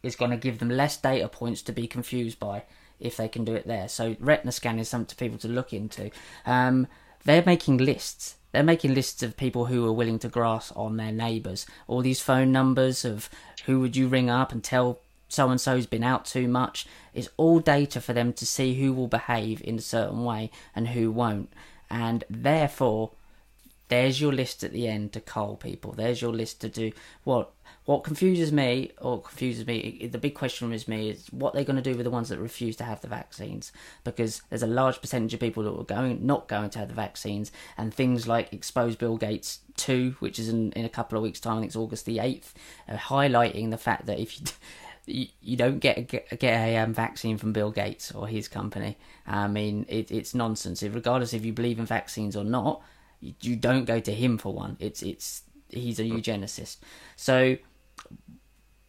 is going to give them less data points to be confused by if they can do it there. So retina scanning is something for people to look into. Um, they're making lists. They're making lists of people who are willing to grass on their neighbours. All these phone numbers of who would you ring up and tell so-and-so's been out too much. It's all data for them to see who will behave in a certain way and who won't. And therefore, there's your list at the end to cull people. There's your list to do what what confuses me, or confuses me, the big question is me, is what they're going to do with the ones that refuse to have the vaccines. Because there's a large percentage of people that were going not going to have the vaccines, and things like expose Bill Gates two, which is in, in a couple of weeks' time, I think it's August the eighth, uh, highlighting the fact that if you... You don't get a, get a um, vaccine from Bill Gates or his company. I mean, it, it's nonsense. Regardless if you believe in vaccines or not, you, you don't go to him for one. It's it's he's a eugenicist. So,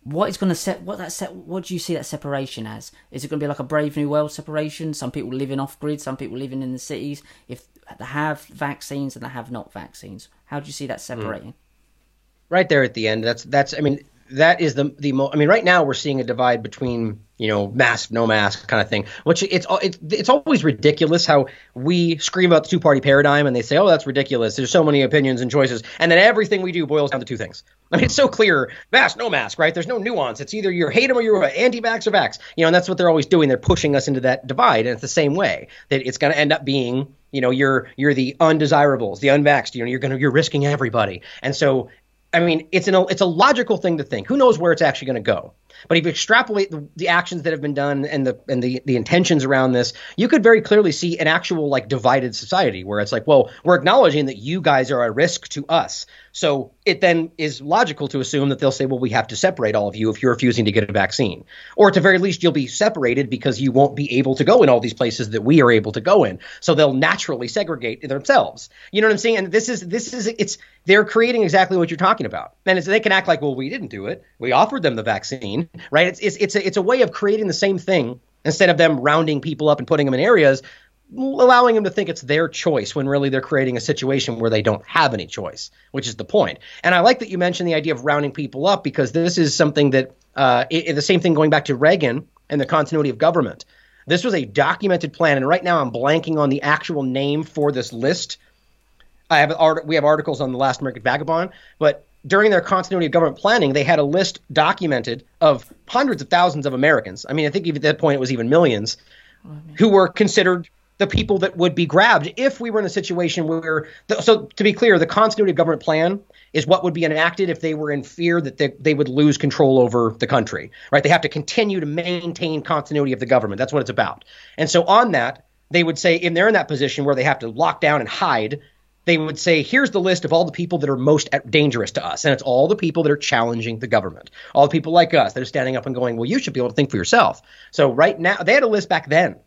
what is going to set what that set? What do you see that separation as? Is it going to be like a Brave New World separation? Some people living off grid, some people living in the cities. If they have vaccines and they have not vaccines, how do you see that separating? Right there at the end. That's that's. I mean. That is the the most. I mean, right now we're seeing a divide between, you know, mask, no mask kind of thing, which it's it's it's always ridiculous how we scream about the two party paradigm and they say, oh, that's ridiculous. There's so many opinions and choices. And then everything we do boils down to two things. I mean, it's so clear, mask, no mask, right? There's no nuance. It's either you hate them or you're anti-vax or vax. You know, and that's what they're always doing. They're pushing us into that divide. And it's the same way that it's going to end up being, you know, you're you're the undesirables, the unvaxxed, you know, you're going to you're risking everybody. And so, I mean, it's an it's a logical thing to think. Who knows where it's actually going to go? But if you extrapolate the, the actions that have been done and the and the, the intentions around this, you could very clearly see an actual like divided society where it's like, well, we're acknowledging that you guys are a risk to us. So it then is logical to assume that they'll say, well, we have to separate all of you if you're refusing to get a vaccine. Or at the very least, you'll be separated because you won't be able to go in all these places that we are able to go in. So they'll naturally segregate themselves. You know what I'm saying? And this is this is it's they're creating exactly what you're talking about. And it's, they can act like, well, we didn't do it. We offered them the vaccine. Right. It's, it's, it's, a, it's a way of creating the same thing instead of them rounding people up and putting them in areas, allowing them to think it's their choice when really they're creating a situation where they don't have any choice, which is the point. And I like that you mentioned the idea of rounding people up, because this is something that uh, it, the same thing going back to Reagan and the continuity of government. This was a documented plan. And right now I'm blanking on the actual name for this list. I have art, we have articles on the Last American Vagabond, but during their continuity of government planning, they had a list documented of hundreds of thousands of Americans. I mean, I think even at that point it was even millions who were considered the people that would be grabbed if we were in a situation where – so to be clear, the continuity of government plan is what would be enacted if they were in fear that they, they would lose control over the country, right? They have to continue to maintain continuity of the government. That's what it's about. And so on that, they would say – and they're in that position where they have to lock down and hide – they would say, here's the list of all the people that are most dangerous to us. And it's all the people that are challenging the government, all the people like us that are standing up and going, well, you should be able to think for yourself. So right now, they had a list back then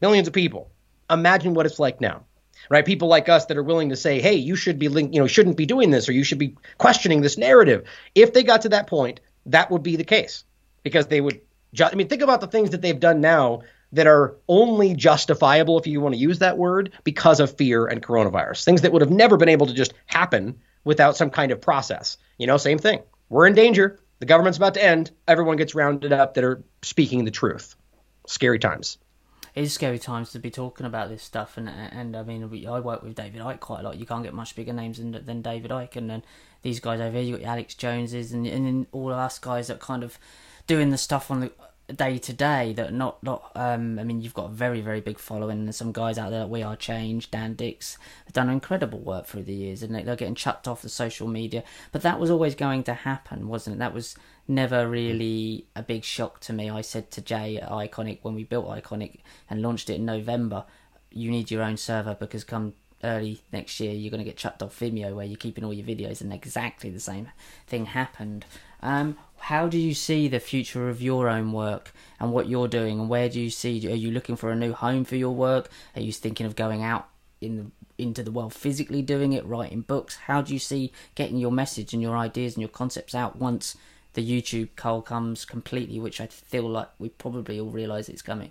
millions of people. Imagine what it's like now, right? People like us that are willing to say, hey, you should be, you know, shouldn't be doing this, or you should be questioning this narrative. If they got to that point, that would be the case, because they would just, I mean, think about the things that they've done now that are only justifiable, if you want to use that word, because of fear and coronavirus. Things that would have never been able to just happen without some kind of process. You know, same thing. We're in danger. The government's about to end. Everyone gets rounded up that are speaking the truth. Scary times. It is scary times to be talking about this stuff. And, and I mean, we, I work with David Icke quite a lot. You can't get much bigger names than, than David Icke. And then these guys over here, you've got your Alex Joneses and, and then all of us guys that kind of doing the stuff on the day to day that not not um I mean, you've got a very very big following, and some guys out there like We Are Change, Dan Dix, have done incredible work through the years, and they're getting chucked off the social media. But that was always going to happen, wasn't it? That was never really a big shock to me. I said to Jay at Iconic, when we built Iconic and launched it in November, you need your own server, because come early next year you're going to get chucked off Vimeo where you're keeping all your videos. And exactly the same thing happened. Um, how do you see the future of your own work and what you're doing, and where do you see, are you looking for a new home for your work? Are you thinking of going out in the, into the world physically doing it, writing books? How do you see getting your message and your ideas and your concepts out once the YouTube cull comes completely, which I feel like we probably all realise it's coming?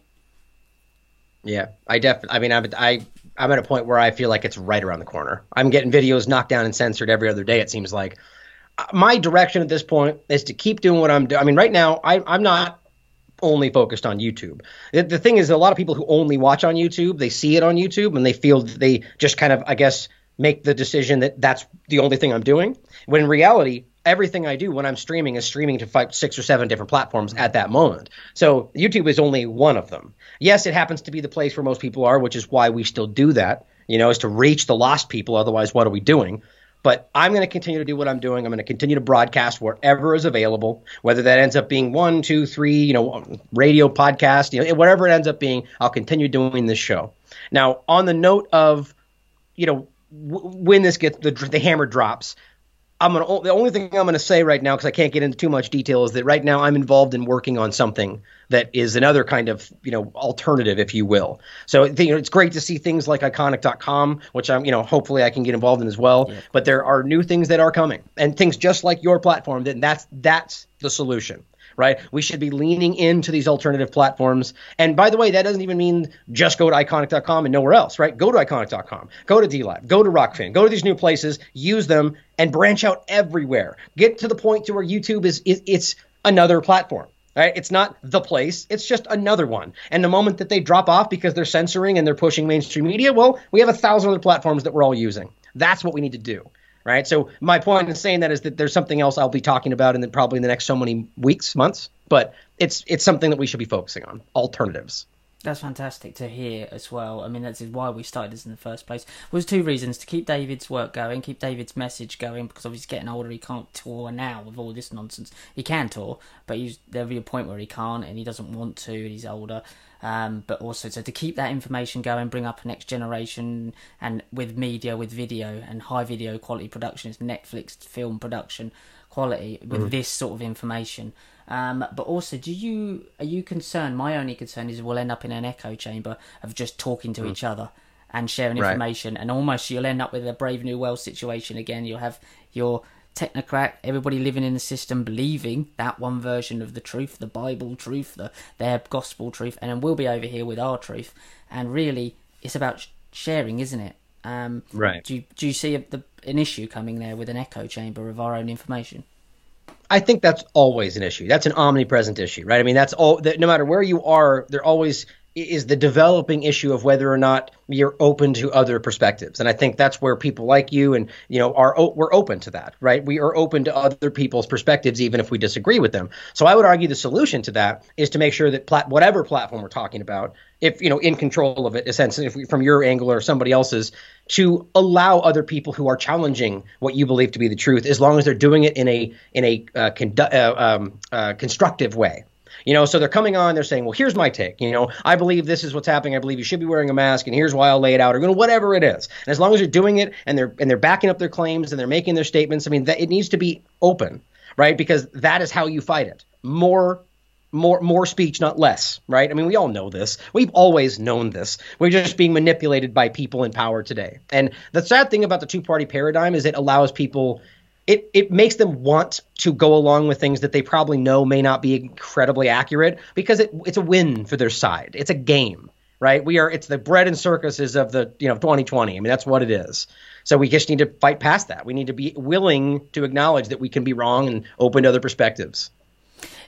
Yeah, I definitely, I mean, I'm, I, I'm at a point where I feel like it's right around the corner. I'm getting videos knocked down and censored every other day, it seems like. My direction at this point is to keep doing what I'm doing. I mean, right now, I, I'm not only focused on YouTube. The, the thing is, a lot of people who only watch on YouTube, they see it on YouTube, and they feel they just kind of, I guess, make the decision that that's the only thing I'm doing. When in reality, everything I do when I'm streaming is streaming to five, six or seven different platforms at that moment. So YouTube is only one of them. Yes, it happens to be the place where most people are, which is why we still do that, you know, is to reach the lost people. Otherwise, what are we doing? But I'm going to continue to do what I'm doing. I'm going to continue to broadcast wherever is available, whether that ends up being one, two, three, you know, radio, podcast, you know, whatever it ends up being, I'll continue doing this show. Now, on the note of, you know, w- when this gets the, the hammer drops, I'm gonna, the only thing I'm going to say right now, because I can't get into too much detail, is that right now I'm involved in working on something that is another kind of, you know, alternative, if you will. So you know, it's great to see things like iconic dot com, which I'm, you know, hopefully I can get involved in as well. Yeah. But there are new things that are coming, and things just like your platform. Then that's that's the solution. Right? We should be leaning into these alternative platforms. And by the way, that doesn't even mean just go to iconic dot com and nowhere else, right? Go to iconic dot com, go to D Live, go to Rockfin, go to these new places, use them, and branch out everywhere. Get to the point to where YouTube is, is it's another platform, right? It's not the place, it's just another one. And the moment that they drop off because they're censoring and they're pushing mainstream media, well, we have a thousand other platforms that we're all using. That's what we need to do. Right. So my point in saying that is that there's something else I'll be talking about in the, probably in the next so many weeks, months. But it's it's something that we should be focusing on. Alternatives. That's fantastic to hear as well. I mean, that's why we started this in the first place. Was two reasons: to keep David's work going, keep David's message going, because obviously he's getting older, he can't tour now with all this nonsense. He can tour, but he's, there'll be a point where he can't and he doesn't want to, and he's older. Um, but also so to keep that information going, bring up a next generation, and with media, with video and high video quality production, it's Netflix film production quality with mm. this sort of information. Um, but also, do you are you concerned? My only concern is we'll end up in an echo chamber of just talking to mm. each other and sharing information, right. And almost you'll end up with a Brave New World situation again. You'll have your technocrat, everybody living in the system, believing that one version of the truth, the Bible truth, the their gospel truth, and then we'll be over here with our truth. And really, it's about sharing, isn't it? Um, right. Do you, do you see a, the, an issue coming there with an echo chamber of our own information? I think that's always an issue. That's an omnipresent issue, right? I mean, that's all. That, no matter where you are, there always is the developing issue of whether or not you're open to other perspectives. And I think that's where people like you and, you know, are we're open to that, right? We are open to other people's perspectives, even if we disagree with them. So I would argue the solution to that is to make sure that plat- whatever platform we're talking about, if, you know, in control of it, essentially, if we, from your angle or somebody else's, to allow other people who are challenging what you believe to be the truth, as long as they're doing it in a in a uh, condu- uh, um, uh, constructive way. You know, so they're coming on, they're saying, well, here's my take. You know, I believe this is what's happening. I believe you should be wearing a mask, and here's why I'll lay it out, or you know, whatever it is. And as long as you're doing it and they're and they're backing up their claims and they're making their statements, I mean, that, it needs to be open, right? Because that is how you fight it. More More more speech, not less, right? I mean, we all know this. We've always known this. We're just being manipulated by people in power today. And the sad thing about the two-party paradigm is it allows people – it it makes them want to go along with things that they probably know may not be incredibly accurate, because it, it's a win for their side. It's a game, right? We are – it's the bread and circuses of the you know twenty twenty. I mean, that's what it is. So we just need to fight past that. We need to be willing to acknowledge that we can be wrong and open to other perspectives.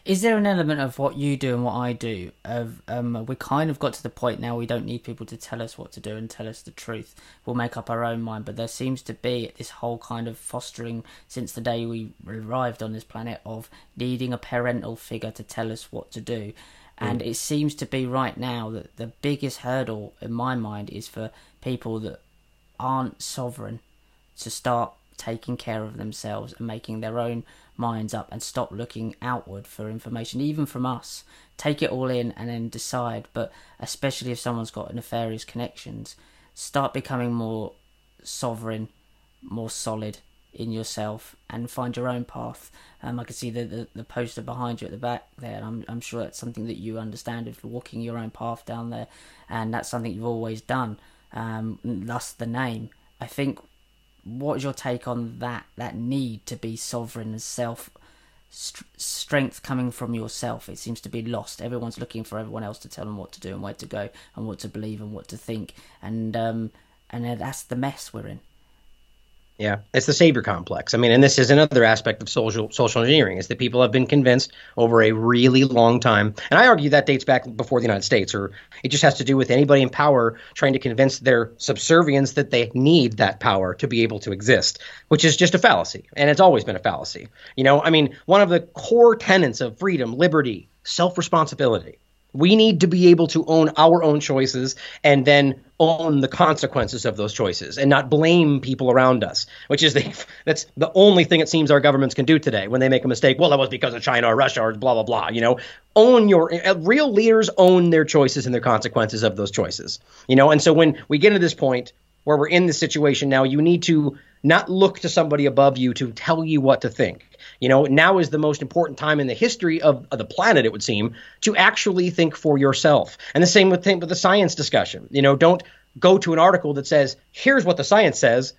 Is there an element of what you do and what I do? Of um, we kind of got to the point now we don't need people to tell us what to do and tell us the truth. We'll make up our own mind. But there seems to be this whole kind of fostering since the day we arrived on this planet of needing a parental figure to tell us what to do. And it seems to be right now that the biggest hurdle in my mind is for people that aren't sovereign to start taking care of themselves and making their own minds up and stop looking outward for information, even from us. Take it all in and then decide, but especially if someone's got nefarious connections, start becoming more sovereign, more solid in yourself, and find your own path. Um, I can see the, the, the poster behind you at the back there, and I'm, I'm sure that's something that you understand of walking your own path down there, and that's something you've always done, um, thus the name. I think what is your take on that, that need to be sovereign and self, st- strength coming from yourself? It seems to be lost. Everyone's looking for everyone else to tell them what to do and where to go and what to believe and what to think. And um, and that's the mess we're in. Yeah, it's the savior complex. I mean, and this is another aspect of social social engineering, is that people have been convinced over a really long time. And I argue that dates back before the United States, or it just has to do with anybody in power trying to convince their subservients that they need that power to be able to exist, which is just a fallacy. And it's always been a fallacy. You know, I mean, one of the core tenets of freedom, liberty, self-responsibility. We need to be able to own our own choices and then own the consequences of those choices and not blame people around us, which is the that's the only thing it seems our governments can do today when they make a mistake. Well, that was because of China or Russia or blah, blah, blah. You know, own your real leaders own their choices and their consequences of those choices, you know. And so when we get to this point where we're in this situation now, you need to not look to somebody above you to tell you what to think. You know, now is the most important time in the history of, of the planet, it would seem, to actually think for yourself. And the same with, with the science discussion. You know, don't go to an article that says, here's what the science says.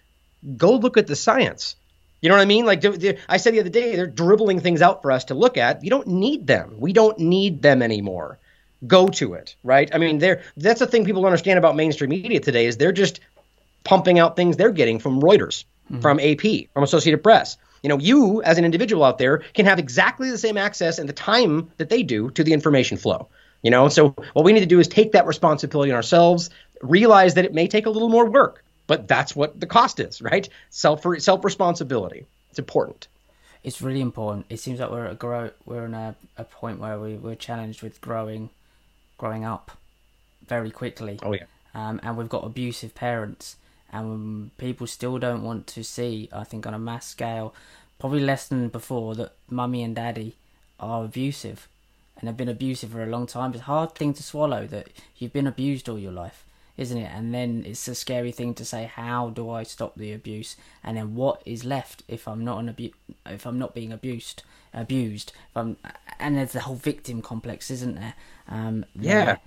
Go look at the science. You know what I mean? Like do, do, I said the other day, they're dribbling things out for us to look at. You don't need them. We don't need them anymore. Go to it, right? I mean, they're, that's the thing people don't understand about mainstream media today, is they're just pumping out things they're getting from Reuters, mm-hmm. from A P, from Associated Press. You know, you as an individual out there can have exactly the same access and the time that they do to the information flow. You know, so what we need to do is take that responsibility on ourselves, realize that it may take a little more work, but that's what the cost is, right? Self self-responsibility. It's important. It's really important. It seems like we're at a grow we're in a, a point where we, we're challenged with growing growing up very quickly. Oh yeah. Um, and we've got abusive parents. And people still don't want to see, I think on a mass scale, probably less than before, that mummy and daddy are abusive and have been abusive for a long time. It's a hard thing to swallow that you've been abused all your life, isn't it? And then it's a scary thing to say, how do I stop the abuse? And then what is left if I'm not an abu- if I'm not being abused, abused? If I'm, and there's the whole victim complex, isn't there? Um, yeah. There,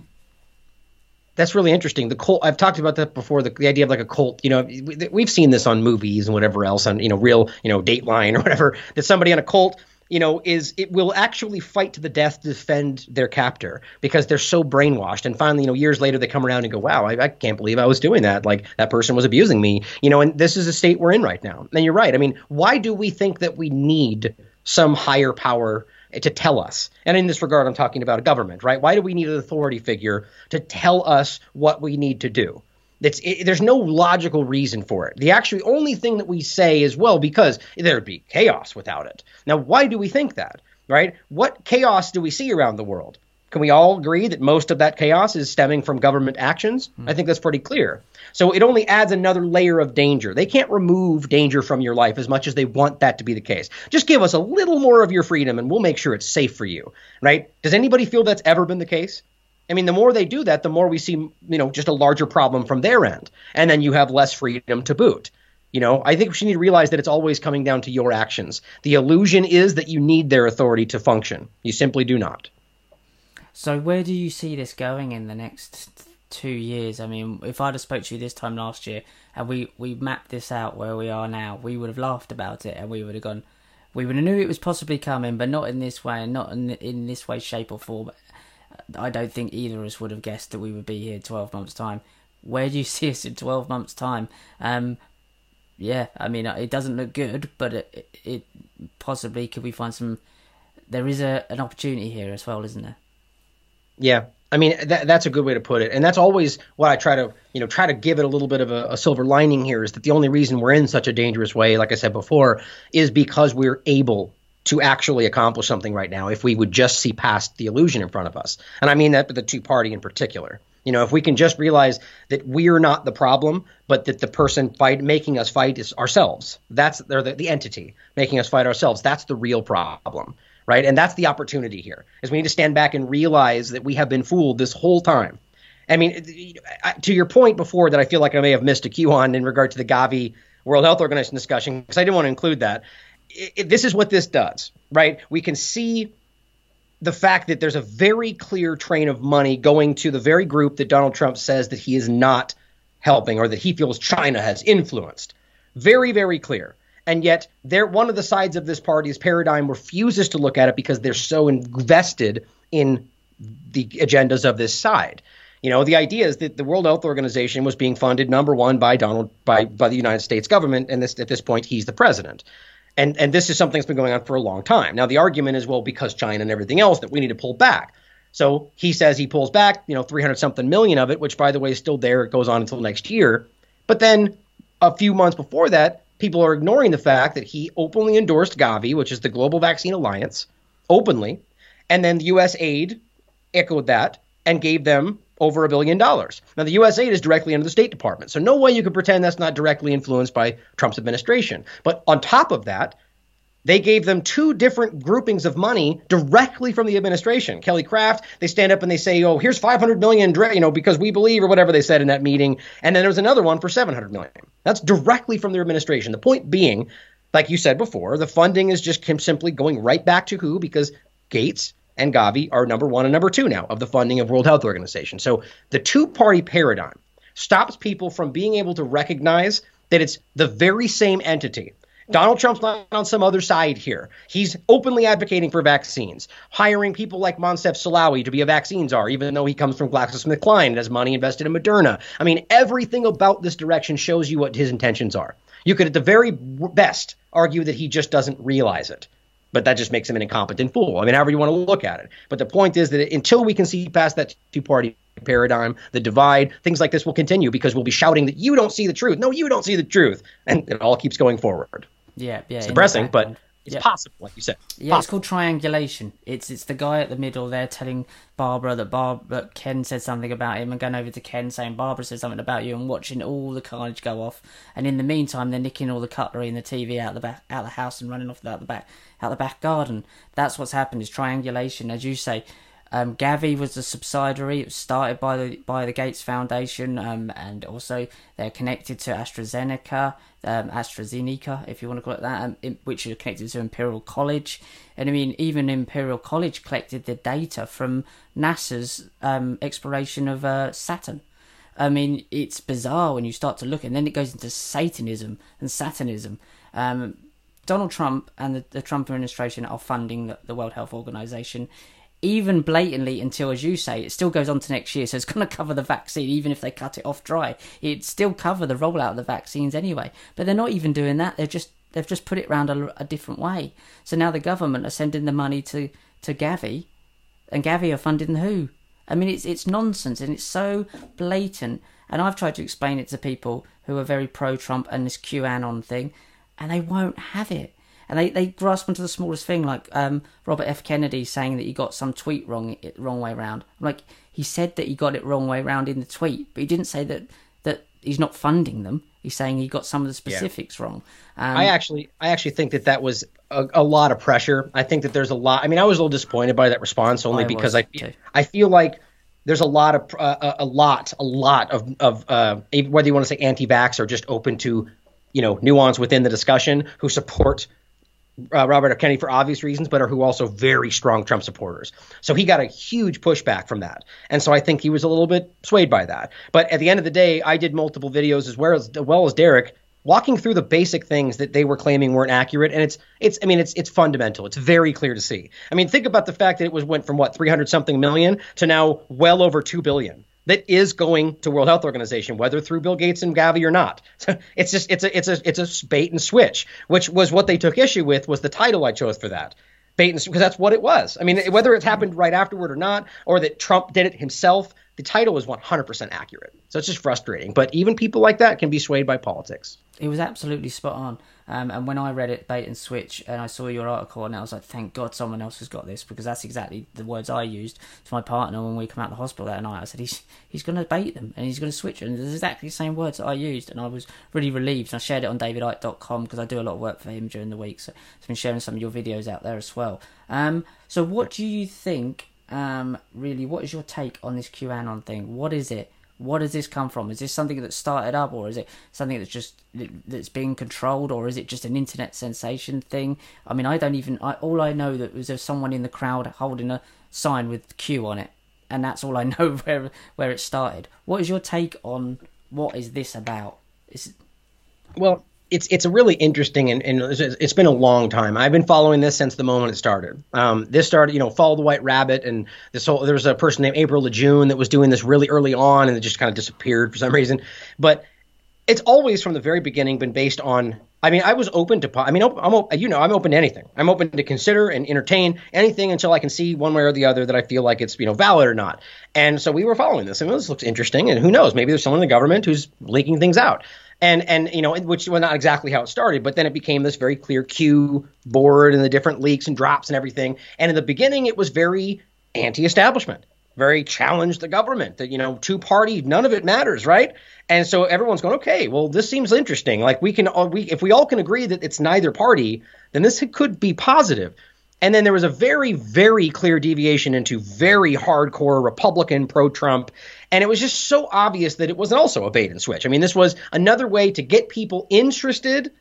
That's really interesting. The cult, I've talked about that before, the, the idea of like a cult. You know, we, we've seen this on movies and whatever else, on, you know, real, you know, Dateline or whatever, that somebody on a cult, you know, is it will actually fight to the death to defend their captor because they're so brainwashed. And finally, you know, years later, they come around and go, wow, I, I can't believe I was doing that. Like that person was abusing me, you know, and this is the state we're in right now. And you're right. I mean, why do we think that we need some higher power to tell us? And in this regard, I'm talking about a government, right? Why do we need an authority figure to tell us what we need to do? That's it, there's no logical reason for it. The actually only thing that we say is, well, because there'd be chaos without it. Now, why do we think that, right? What chaos do we see around the world? Can we all agree that most of that chaos is stemming from government actions? Mm. I think that's pretty clear. So it only adds another layer of danger. They can't remove danger from your life as much as they want that to be the case. Just give us a little more of your freedom and we'll make sure it's safe for you, right? Does anybody feel that's ever been the case? I mean, the more they do that, the more we see, you know, just a larger problem from their end. And then you have less freedom to boot. You know, I think we need to realize that it's always coming down to your actions. The illusion is that you need their authority to function. You simply do not. So where do you see this going in the next two years? I mean, if I'd have spoke to you this time last year and we, we mapped this out where we are now, we would have laughed about it and we would have gone, we would have knew it was possibly coming, but not in this way and not in, in this way, shape or form. I don't think either of us would have guessed that we would be here twelve months' time. Where do you see us in twelve months' time? Um, yeah, I mean, it doesn't look good, but it, it possibly could we find some... There is a an opportunity here as well, isn't there? Yeah, I mean, that, that's a good way to put it. And that's always what I try to, you know, try to give it a little bit of a, a silver lining here, is that the only reason we're in such a dangerous way, like I said before, is because we're able to actually accomplish something right now if we would just see past the illusion in front of us. And I mean that with the two-party in particular. You know, if we can just realize that we're not the problem, but that the person fight making us fight is ourselves. That's they're the, the entity making us fight ourselves. That's the real problem, right? And that's the opportunity here, is we need to stand back and realize that we have been fooled this whole time. I mean, to your point before that, I feel like I may have missed a cue on in regard to the Gavi World Health Organization discussion, because I didn't want to include that. It, it, this is what this does, right? We can see the fact that there's a very clear train of money going to the very group that Donald Trump says that he is not helping, or that he feels China has influenced. Very, very clear. And yet they're, one of the sides of this party's paradigm refuses to look at it because they're so invested in the agendas of this side. You know, the idea is that the World Health Organization was being funded, number one, by Donald by, by the United States government. And this, at this point, he's the president. And and this is something that's been going on for a long time. Now, the argument is, well, because China and everything else, that we need to pull back. So he says he pulls back, you know, three hundred something million of it, which, by the way, is still there. It goes on until next year. But then a few months before that, people are ignoring the fact that he openly endorsed Gavi, which is the Global Vaccine Alliance, openly. And then the U S aid echoed that and gave them over a billion dollars. Now, the U S aid is directly under the State Department. So no way you could pretend that's not directly influenced by Trump's administration. But on top of that, they gave them two different groupings of money directly from the administration. Kelly Craft, they stand up and they say, oh, here's five hundred million dollars, you know, because we believe, or whatever they said in that meeting. And then there was another one for seven hundred million dollars. That's directly from their administration. The point being, like you said before, the funding is just simply going right back to who? Because Gates and Gavi are number one and number two now of the funding of World Health Organization. So the two-party paradigm stops people from being able to recognize that it's the very same entity. Donald Trump's not on some other side here. He's openly advocating for vaccines, hiring people like Moncef Slaoui to be a vaccine czar, even though he comes from GlaxoSmithKline and has money invested in Moderna. I mean, everything about this direction shows you what his intentions are. You could at the very best argue that he just doesn't realize it, but that just makes him an incompetent fool. I mean, however you want to look at it. But the point is that until we can see past that two-party paradigm, the divide, things like this will continue, because we'll be shouting that you don't see the truth. No, you don't see the truth. And it all keeps going forward. Yeah, yeah. It's depressing, but it's yeah. possible, like you said. Yeah, possible. It's called triangulation. It's it's the guy at the middle there telling Barbara that Barbara that Ken said something about him, and going over to Ken saying Barbara said something about you, and watching all the carnage go off. And in the meantime, they're nicking all the cutlery and the T V out the back, out the house, and running off out the back out the back garden. That's what's happened. Is triangulation, as you say. Um, Gavi was a subsidiary. It was started by the by the Gates Foundation, um, and also they're connected to AstraZeneca, um, AstraZeneca, if you want to call it that, um, in, which are connected to Imperial College. And I mean, even Imperial College collected the data from NASA's um, exploration of uh, Saturn. I mean, it's bizarre when you start to look, and then it goes into Satanism and Saturnism. Um, Donald Trump and the, the Trump administration are funding the, the World Health Organization, even blatantly, until, as you say, it still goes on to next year. So it's going to cover the vaccine, even if they cut it off dry. It'd still cover the rollout of the vaccines anyway. But they're not even doing that. They've just they've just put it round a, a different way. So now the government are sending the money to, to Gavi, and Gavi are funding who? I mean, it's it's nonsense, and it's so blatant. And I've tried to explain it to people who are very pro-Trump and this QAnon thing, and they won't have it. And they, they grasp onto the smallest thing, like um, Robert F. Kennedy saying that he got some tweet wrong wrong way round. Like, he said that he got it wrong way round in the tweet, but he didn't say that, that he's not funding them. He's saying he got some of the specifics yeah. wrong. Um, I actually I actually think that that was a, a lot of pressure. I think that there's a lot. I mean, I was a little disappointed by that response, only I because I feel, I feel like there's a lot of uh, a lot a lot of of uh, whether you want to say anti-vax or just open to, you know, nuance within the discussion, who support uh, Robert F. Kennedy for obvious reasons, but are who also very strong Trump supporters. So he got a huge pushback from that. And so I think he was a little bit swayed by that. But at the end of the day, I did multiple videos as well as, as, well as Derek walking through the basic things that they were claiming weren't accurate. And it's it's I mean, it's it's fundamental. It's very clear to see. I mean, think about the fact that it was went from, what, three hundred something million to now well over two billion. That is going to World Health Organization, whether through Bill Gates and Gavi or not. So it's just it's a it's a it's a bait and switch, which was what they took issue with, was the title I chose for that. Bait and switch, because that's what it was. I mean, whether it happened right afterward or not, or that Trump did it himself, the title was one hundred percent accurate. So it's just frustrating. But even people like that can be swayed by politics. It was absolutely spot on. Um, and when I read it, bait and switch, and I saw your article, and I was like, thank God someone else has got this, because that's exactly the words I used to my partner when we come out of the hospital that night. I said, he's he's going to bait them, and he's going to switch them. And it's exactly the same words that I used, and I was really relieved. And I shared it on david icke dot com, because I do a lot of work for him during the week, so I've been sharing some of your videos out there as well. Um, so what do you think, um, really, what is your take on this QAnon thing? What is it? What does this come from? Is this something that started up, or is it something that's just that's being controlled, or is it just an internet sensation thing? I mean, I don't even. I, all I know that was there's someone in the crowd holding a sign with Q on it, and that's all I know where where it started. What is your take on what is this about? Is it... Well, it's it's a really interesting, and, and it's been a long time. I've been following this since the moment it started. Um, this started, you know, Follow the White Rabbit, and this whole, there was a person named April LeJune that was doing this really early on, and it just kind of disappeared for some reason. But it's always from the very beginning been based on. I mean, I was open to. I mean, I'm you know, I'm open to anything. I'm open to consider and entertain anything until I can see one way or the other that I feel like it's, you know, valid or not. And so we were following this, and this looks interesting. And who knows? Maybe there's someone in the government who's leaking things out. And, and you know, which was not exactly how it started, but then it became this very clear Q board and the different leaks and drops and everything. And in the beginning, it was very anti-establishment, very challenge the government, that, you know, two-party, none of it matters, right? And so everyone's going, okay, well, this seems interesting. Like, we can all, we, if we all can agree that it's neither party, then this could be positive. And then there was a very, very clear deviation into very hardcore Republican, pro-Trump. And it was just so obvious that it wasn't also a bait and switch. I mean, this was another way to get people interested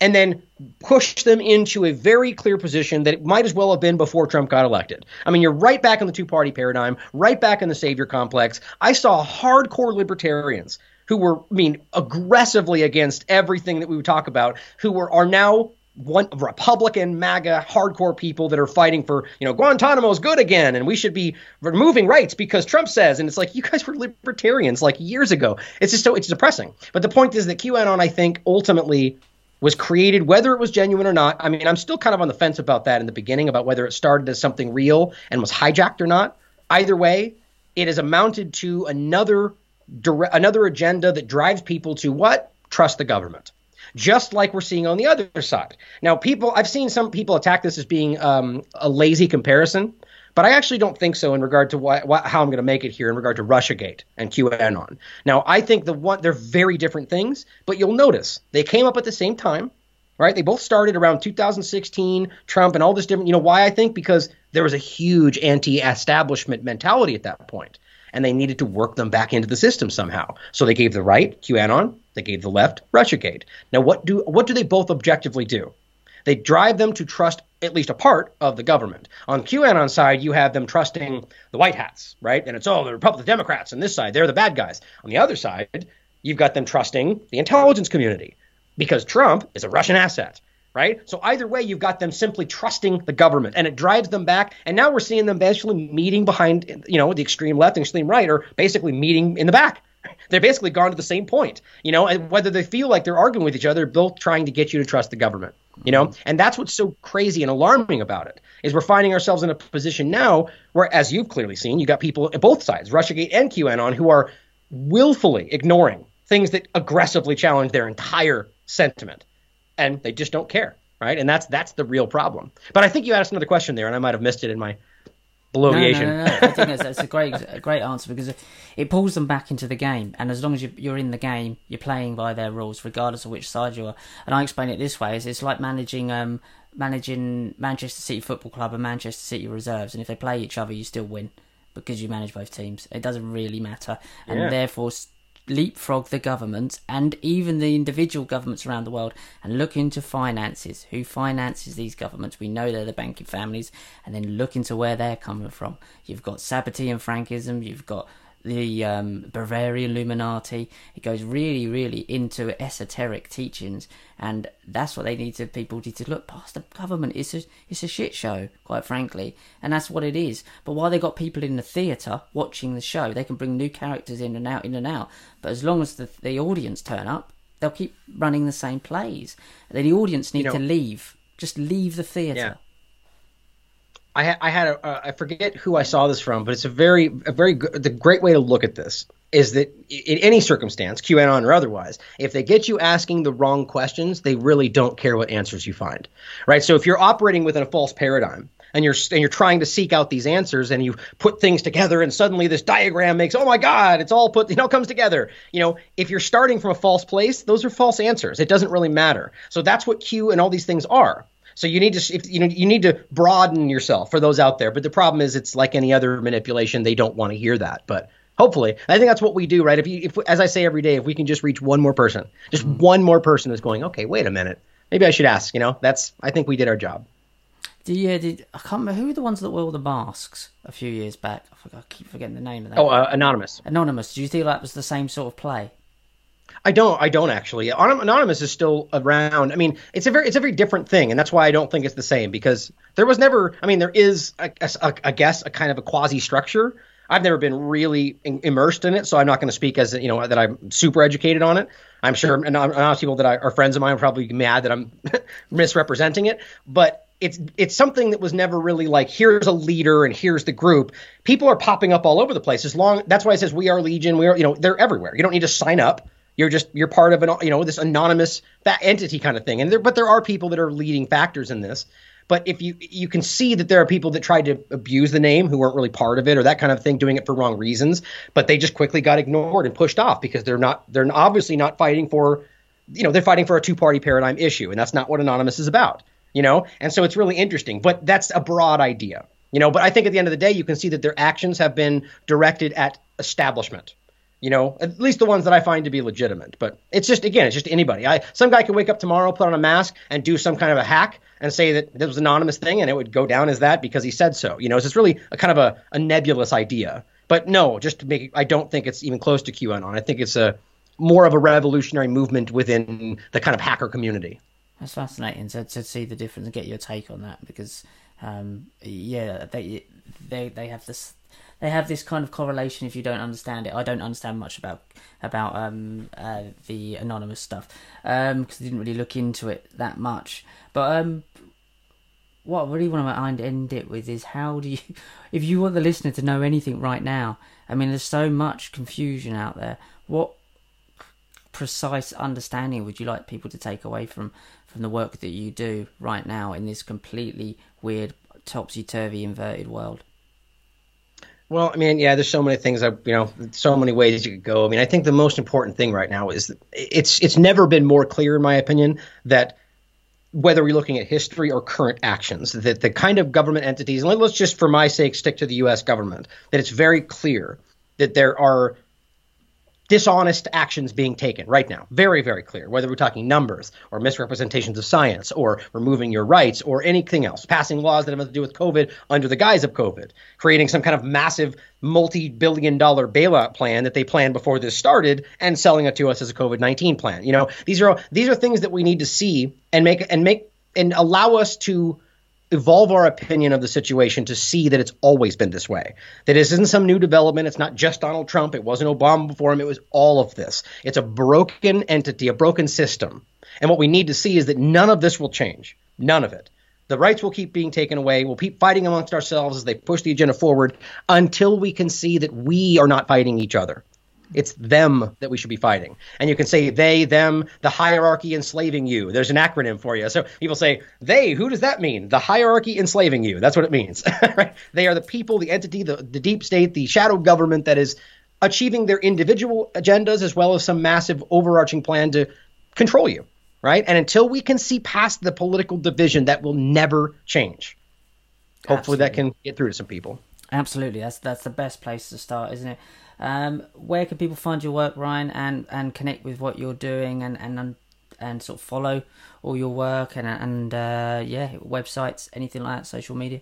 and then push them into a very clear position that it might as well have been before Trump got elected. I mean, you're right back in the two-party paradigm, right back in the savior complex. I saw hardcore libertarians who were, I mean, aggressively against everything that we would talk about, who were are now – one Republican MAGA hardcore people that are fighting for, you know, Guantanamo's good again, and we should be removing rights because Trump says, and it's like, you guys were libertarians like years ago. It's just so, it's depressing. But the point is that QAnon, I think, ultimately was created, whether it was genuine or not. I mean, I'm still kind of on the fence about that in the beginning, about whether it started as something real and was hijacked or not. Either way, it has amounted to another another agenda that drives people to what? Trust the government. Just like we're seeing on the other side. Now, people – I've seen some people attack this as being um, a lazy comparison, but I actually don't think so in regard to why, why, how I'm going to make it here in regard to Russiagate and QAnon. Now, I think the one, they're very different things, but you'll notice they came up at the same time, right? They both started around two thousand sixteen, Trump and all this different – you know why I think? Because there was a huge anti-establishment mentality at that point, and they needed to work them back into the system somehow. So they gave the right QAnon. They gave the left Russiagate. Now, what do what do they both objectively do? They drive them to trust at least a part of the government. On QAnon side, you have them trusting the white hats, right? And it's all oh, the Republican Democrats on this side. They're the bad guys. On the other side, you've got them trusting the intelligence community because Trump is a Russian asset, right? So either way, you've got them simply trusting the government, and it drives them back. And now we're seeing them basically meeting behind, you know, the extreme left and extreme right are basically meeting in the back. They're basically gone to the same point, you know, and whether they feel like they're arguing with each other, both trying to get you to trust the government, you know, and that's what's so crazy and alarming about it is we're finding ourselves in a position now where, as you've clearly seen, you got people at both sides, Russiagate and QAnon, who are willfully ignoring things that aggressively challenge their entire sentiment, and they just don't care. Right. And that's that's the real problem. But I think you asked another question there, and I might have missed it in my bloviation. No, no, no, no. I think that's, that's a great a great answer, because it pulls them back into the game, and as long as you, you're in the game, you're playing by their rules regardless of which side you are. And I explain it this way: is it's like managing um managing Manchester City Football Club and Manchester City Reserves, and if they play each other you still win because you manage both teams. It doesn't really matter, and yeah. therefore leapfrog the government and even the individual governments around the world and look into finances. Who finances these governments? We know they're the banking families, and then look into where they're coming from. You've got Sabbatean Frankism, you've got the um, Bavarian Illuminati. It goes really, really into esoteric teachings, and that's what they need to people need to look past. The government, it's a, it's a shit show, quite frankly, and that's what it is. But while they got people in the theatre watching the show, they can bring new characters in and out, in and out. But as long as the, the audience turn up, they'll keep running the same plays. Then the audience need you know, to leave. Just leave the theatre. Yeah. I had I had a, uh, I forget who I saw this from, but it's a very a very good, the great way to look at this is that in any circumstance, QAnon or otherwise, if they get you asking the wrong questions, they really don't care what answers you find, right? So if you're operating within a false paradigm and you're and you're trying to seek out these answers and you put things together and suddenly this diagram makes, oh my God, it's all put, it all comes together. You know, if you're starting from a false place, those are false answers. It doesn't really matter. So that's what Q and all these things are. So you need to, you know, you need to broaden yourself for those out there. But the problem is, it's like any other manipulation; they don't want to hear that. But hopefully, I think that's what we do, right? If you, if as I say every day, if we can just reach one more person, just one more person is going, okay, wait a minute, maybe I should ask. You know, that's I think we did our job. Yeah, did I can't remember who were the ones that wore the masks a few years back? I, forgot, I keep forgetting the name of that. Oh, uh, Anonymous. Anonymous. Do you think that was the same sort of play? I don't. I don't actually. Anonymous is still around. I mean, it's a very, it's a very different thing, and that's why I don't think it's the same. Because there was never. I mean, there is, a, a, I guess, a kind of a quasi structure. I've never been really in, immersed in it, so I'm not going to speak as you know that I'm super educated on it. I'm sure, and honest people that I, are friends of mine are probably mad that I'm misrepresenting it, but. It's it's something that was never really like, here's a leader and here's the group. People are popping up all over the place. As long that's why it says we are Legion. We are, you know, they're everywhere. You don't need to sign up. You're just you're part of an you know this anonymous that entity kind of thing. And there, but there are people that are leading factors in this. But if you you can see that there are people that tried to abuse the name who weren't really part of it or that kind of thing, doing it for wrong reasons. But they just quickly got ignored and pushed off because they're not they're obviously not fighting for, you know, they're fighting for a two party paradigm issue, and that's not what Anonymous is about. You know, and so it's really interesting, but that's a broad idea, you know, but I think at the end of the day, you can see that their actions have been directed at establishment, you know, at least the ones that I find to be legitimate. But it's just, again, it's just anybody. I, some guy could wake up tomorrow, put on a mask and do some kind of a hack and say that this was an anonymous thing. And it would go down as that because he said so, you know, so it's really a kind of a, a nebulous idea, but no, just to make, I don't think it's even close to QAnon. I think it's a more of a revolutionary movement within the kind of hacker community. That's fascinating to to see the difference and get your take on that because, um, yeah, they they they have this they have this kind of correlation. If you don't understand it, I don't understand much about about um uh, the anonymous stuff um because I didn't really look into it that much. But um, what I really want to end it with is how do you, if you want the listener to know anything right now? I mean, there's so much confusion out there. What precise understanding would you like people to take away from from the work that you do right now in this completely weird topsy-turvy inverted world? Well, I mean, yeah, there's so many things I, you know, so many ways you could go. I mean, I think the most important thing right now is that it's it's never been more clear, in my opinion, that whether we're looking at history or current actions, that the kind of government entities, and let's just for my sake stick to the U S government, that it's very clear that there are dishonest actions being taken right now. Very, very clear, whether we're talking numbers or misrepresentations of science or removing your rights or anything else, passing laws that have to do with COVID under the guise of COVID, creating some kind of massive multi-billion dollar bailout plan that they planned before this started and selling it to us as a COVID nineteen plan. You know, these are these are things that we need to see and make and make and allow us to evolve our opinion of the situation to see that it's always been this way. That this isn't some new development. It's not just Donald Trump. It wasn't Obama before him. It was all of this. It's a broken entity, a broken system. And what we need to see is that none of this will change. None of it. The rights will keep being taken away. We'll keep fighting amongst ourselves as they push the agenda forward until we can see that we are not fighting each other. It's them that we should be fighting. And you can say they, them, the hierarchy enslaving you. There's an acronym for you. So people say, they, who does that mean? The hierarchy enslaving you. That's what it means. Right? They are the people, the entity, the, the deep state, the shadow government that is achieving their individual agendas as well as some massive overarching plan to control you. Right? And until we can see past the political division, that will never change. Hopefully Absolutely. That can get through to some people. Absolutely. That's, that's the best place to start, isn't it? Um, where can people find your work, Ryan, and, and connect with what you're doing and and and sort of follow all your work and and uh, yeah, websites, anything like that, social media?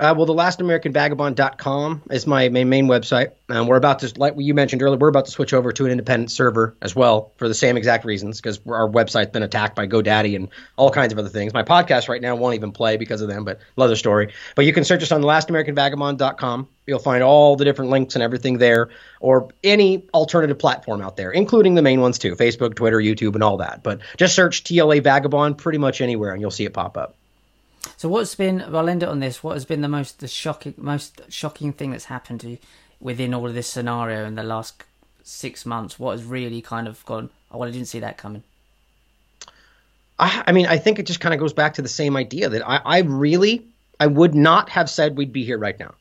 Uh, well, the last american vagabond dot com is my main, main website. Um, we're about to, like you mentioned earlier, we're about to switch over to an independent server as well for the same exact reasons, because our website's been attacked by GoDaddy and all kinds of other things. My podcast right now won't even play because of them, but another story. But you can search us on last american vagabond dot com. You'll find all the different links and everything there, or any alternative platform out there, including the main ones too, Facebook, Twitter, YouTube, and all that. But just search T L A Vagabond pretty much anywhere and you'll see it pop up. So what's been, I'll end it on this, what has been the most the shocking most shocking thing that's happened to you within all of this scenario in the last six months? What has really kind of gone, oh, well, I didn't see that coming? I, I mean, I think it just kind of goes back to the same idea that I, I really, I would not have said we'd be here right now.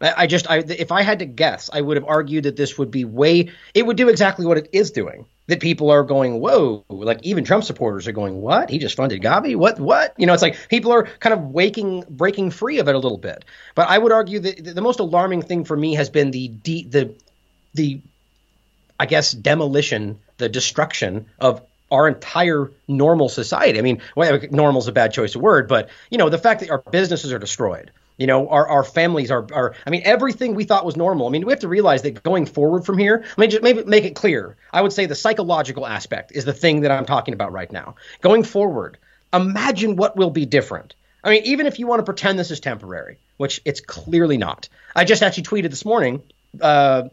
I, I just, I, if I had to guess, I would have argued that this would be way, it would do exactly what it is doing. That people are going, whoa, like even Trump supporters are going, what? He just funded Gavi? What, what? You know, it's like people are kind of waking, breaking free of it a little bit. But I would argue that the most alarming thing for me has been the, de- the, the, I guess, demolition, the destruction of our entire normal society. I mean, well, normal is a bad choice of word, but, you know, the fact that our businesses are destroyed. You know, our, our families are, are, I mean, everything we thought was normal. I mean, we have to realize that going forward from here, I mean, just maybe make it clear. I would say the psychological aspect is the thing that I'm talking about right now. Going forward, imagine what will be different. I mean, even if you want to pretend this is temporary, which it's clearly not. I just actually tweeted this morning, uh,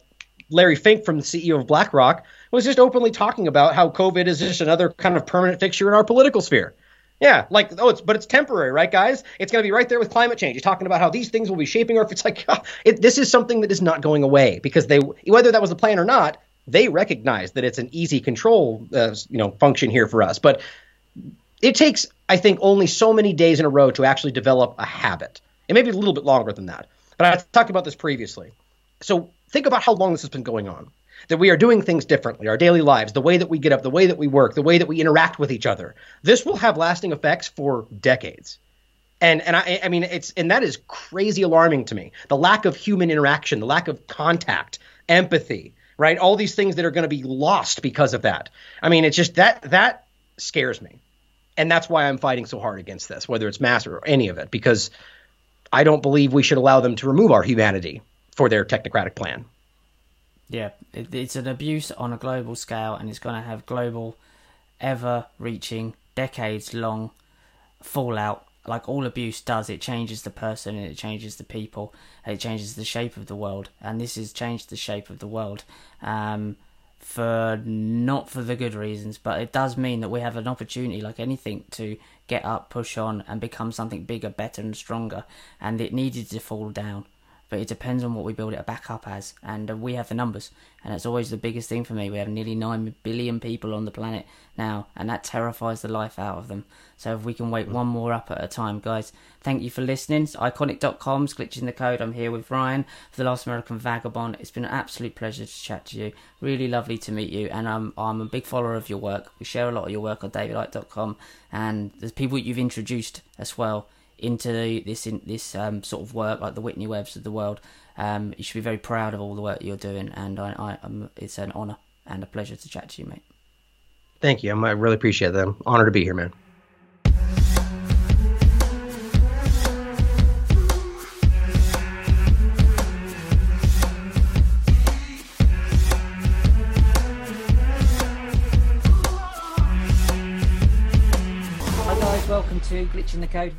Larry Fink from the C E O of BlackRock was just openly talking about how COVID is just another kind of permanent fixture in our political sphere. Yeah, like, oh, it's but it's temporary, right, guys? It's going to be right there with climate change. He's talking about how these things will be shaping our – it's like it, this is something that is not going away because they – whether that was the plan or not, they recognize that it's an easy control uh, you know, function here for us. But it takes, I think, only so many days in a row to actually develop a habit. It may be a little bit longer than that. But I talked about this previously. So think about how long this has been going on. That we are doing things differently, our daily lives, the way that we get up, the way that we work, the way that we interact with each other. This will have lasting effects for decades. And and I, I mean, it's and that is crazy alarming to me. The lack of human interaction, the lack of contact, empathy, right? All these things that are going to be lost because of that. I mean, it's just that that scares me. And that's why I'm fighting so hard against this, whether it's mass or any of it, because I don't believe we should allow them to remove our humanity for their technocratic plan. Yeah, it's an abuse on a global scale, and it's going to have global, ever-reaching, decades-long fallout. Like all abuse does, it changes the person, and it changes the people, and it changes the shape of the world. And this has changed the shape of the world, um, for not for the good reasons, but it does mean that we have an opportunity, like anything, to get up, push on, and become something bigger, better, and stronger. And it needed to fall down. But it depends on what we build it back up as. And uh, we have the numbers. And that's always the biggest thing for me. We have nearly nine billion people on the planet now. And that terrifies the life out of them. So if we can wake one more up at a time, guys. Thank you for listening. It's iconic dot com's Glitching the Code. I'm here with Ryan for The Last American Vagabond. It's been an absolute pleasure to chat to you. Really lovely to meet you. And I'm, I'm a big follower of your work. We share a lot of your work on david icke dot com. And there's people you've introduced as well into this in, this um, sort of work, like the Whitney Webbs of the world. Um, you should be very proud of all the work you're doing, and I, I, I'm, it's an honour and a pleasure to chat to you, mate. Thank you. I really appreciate that. I'm honoured to be here, man. Hi guys, welcome to Glitching the Code.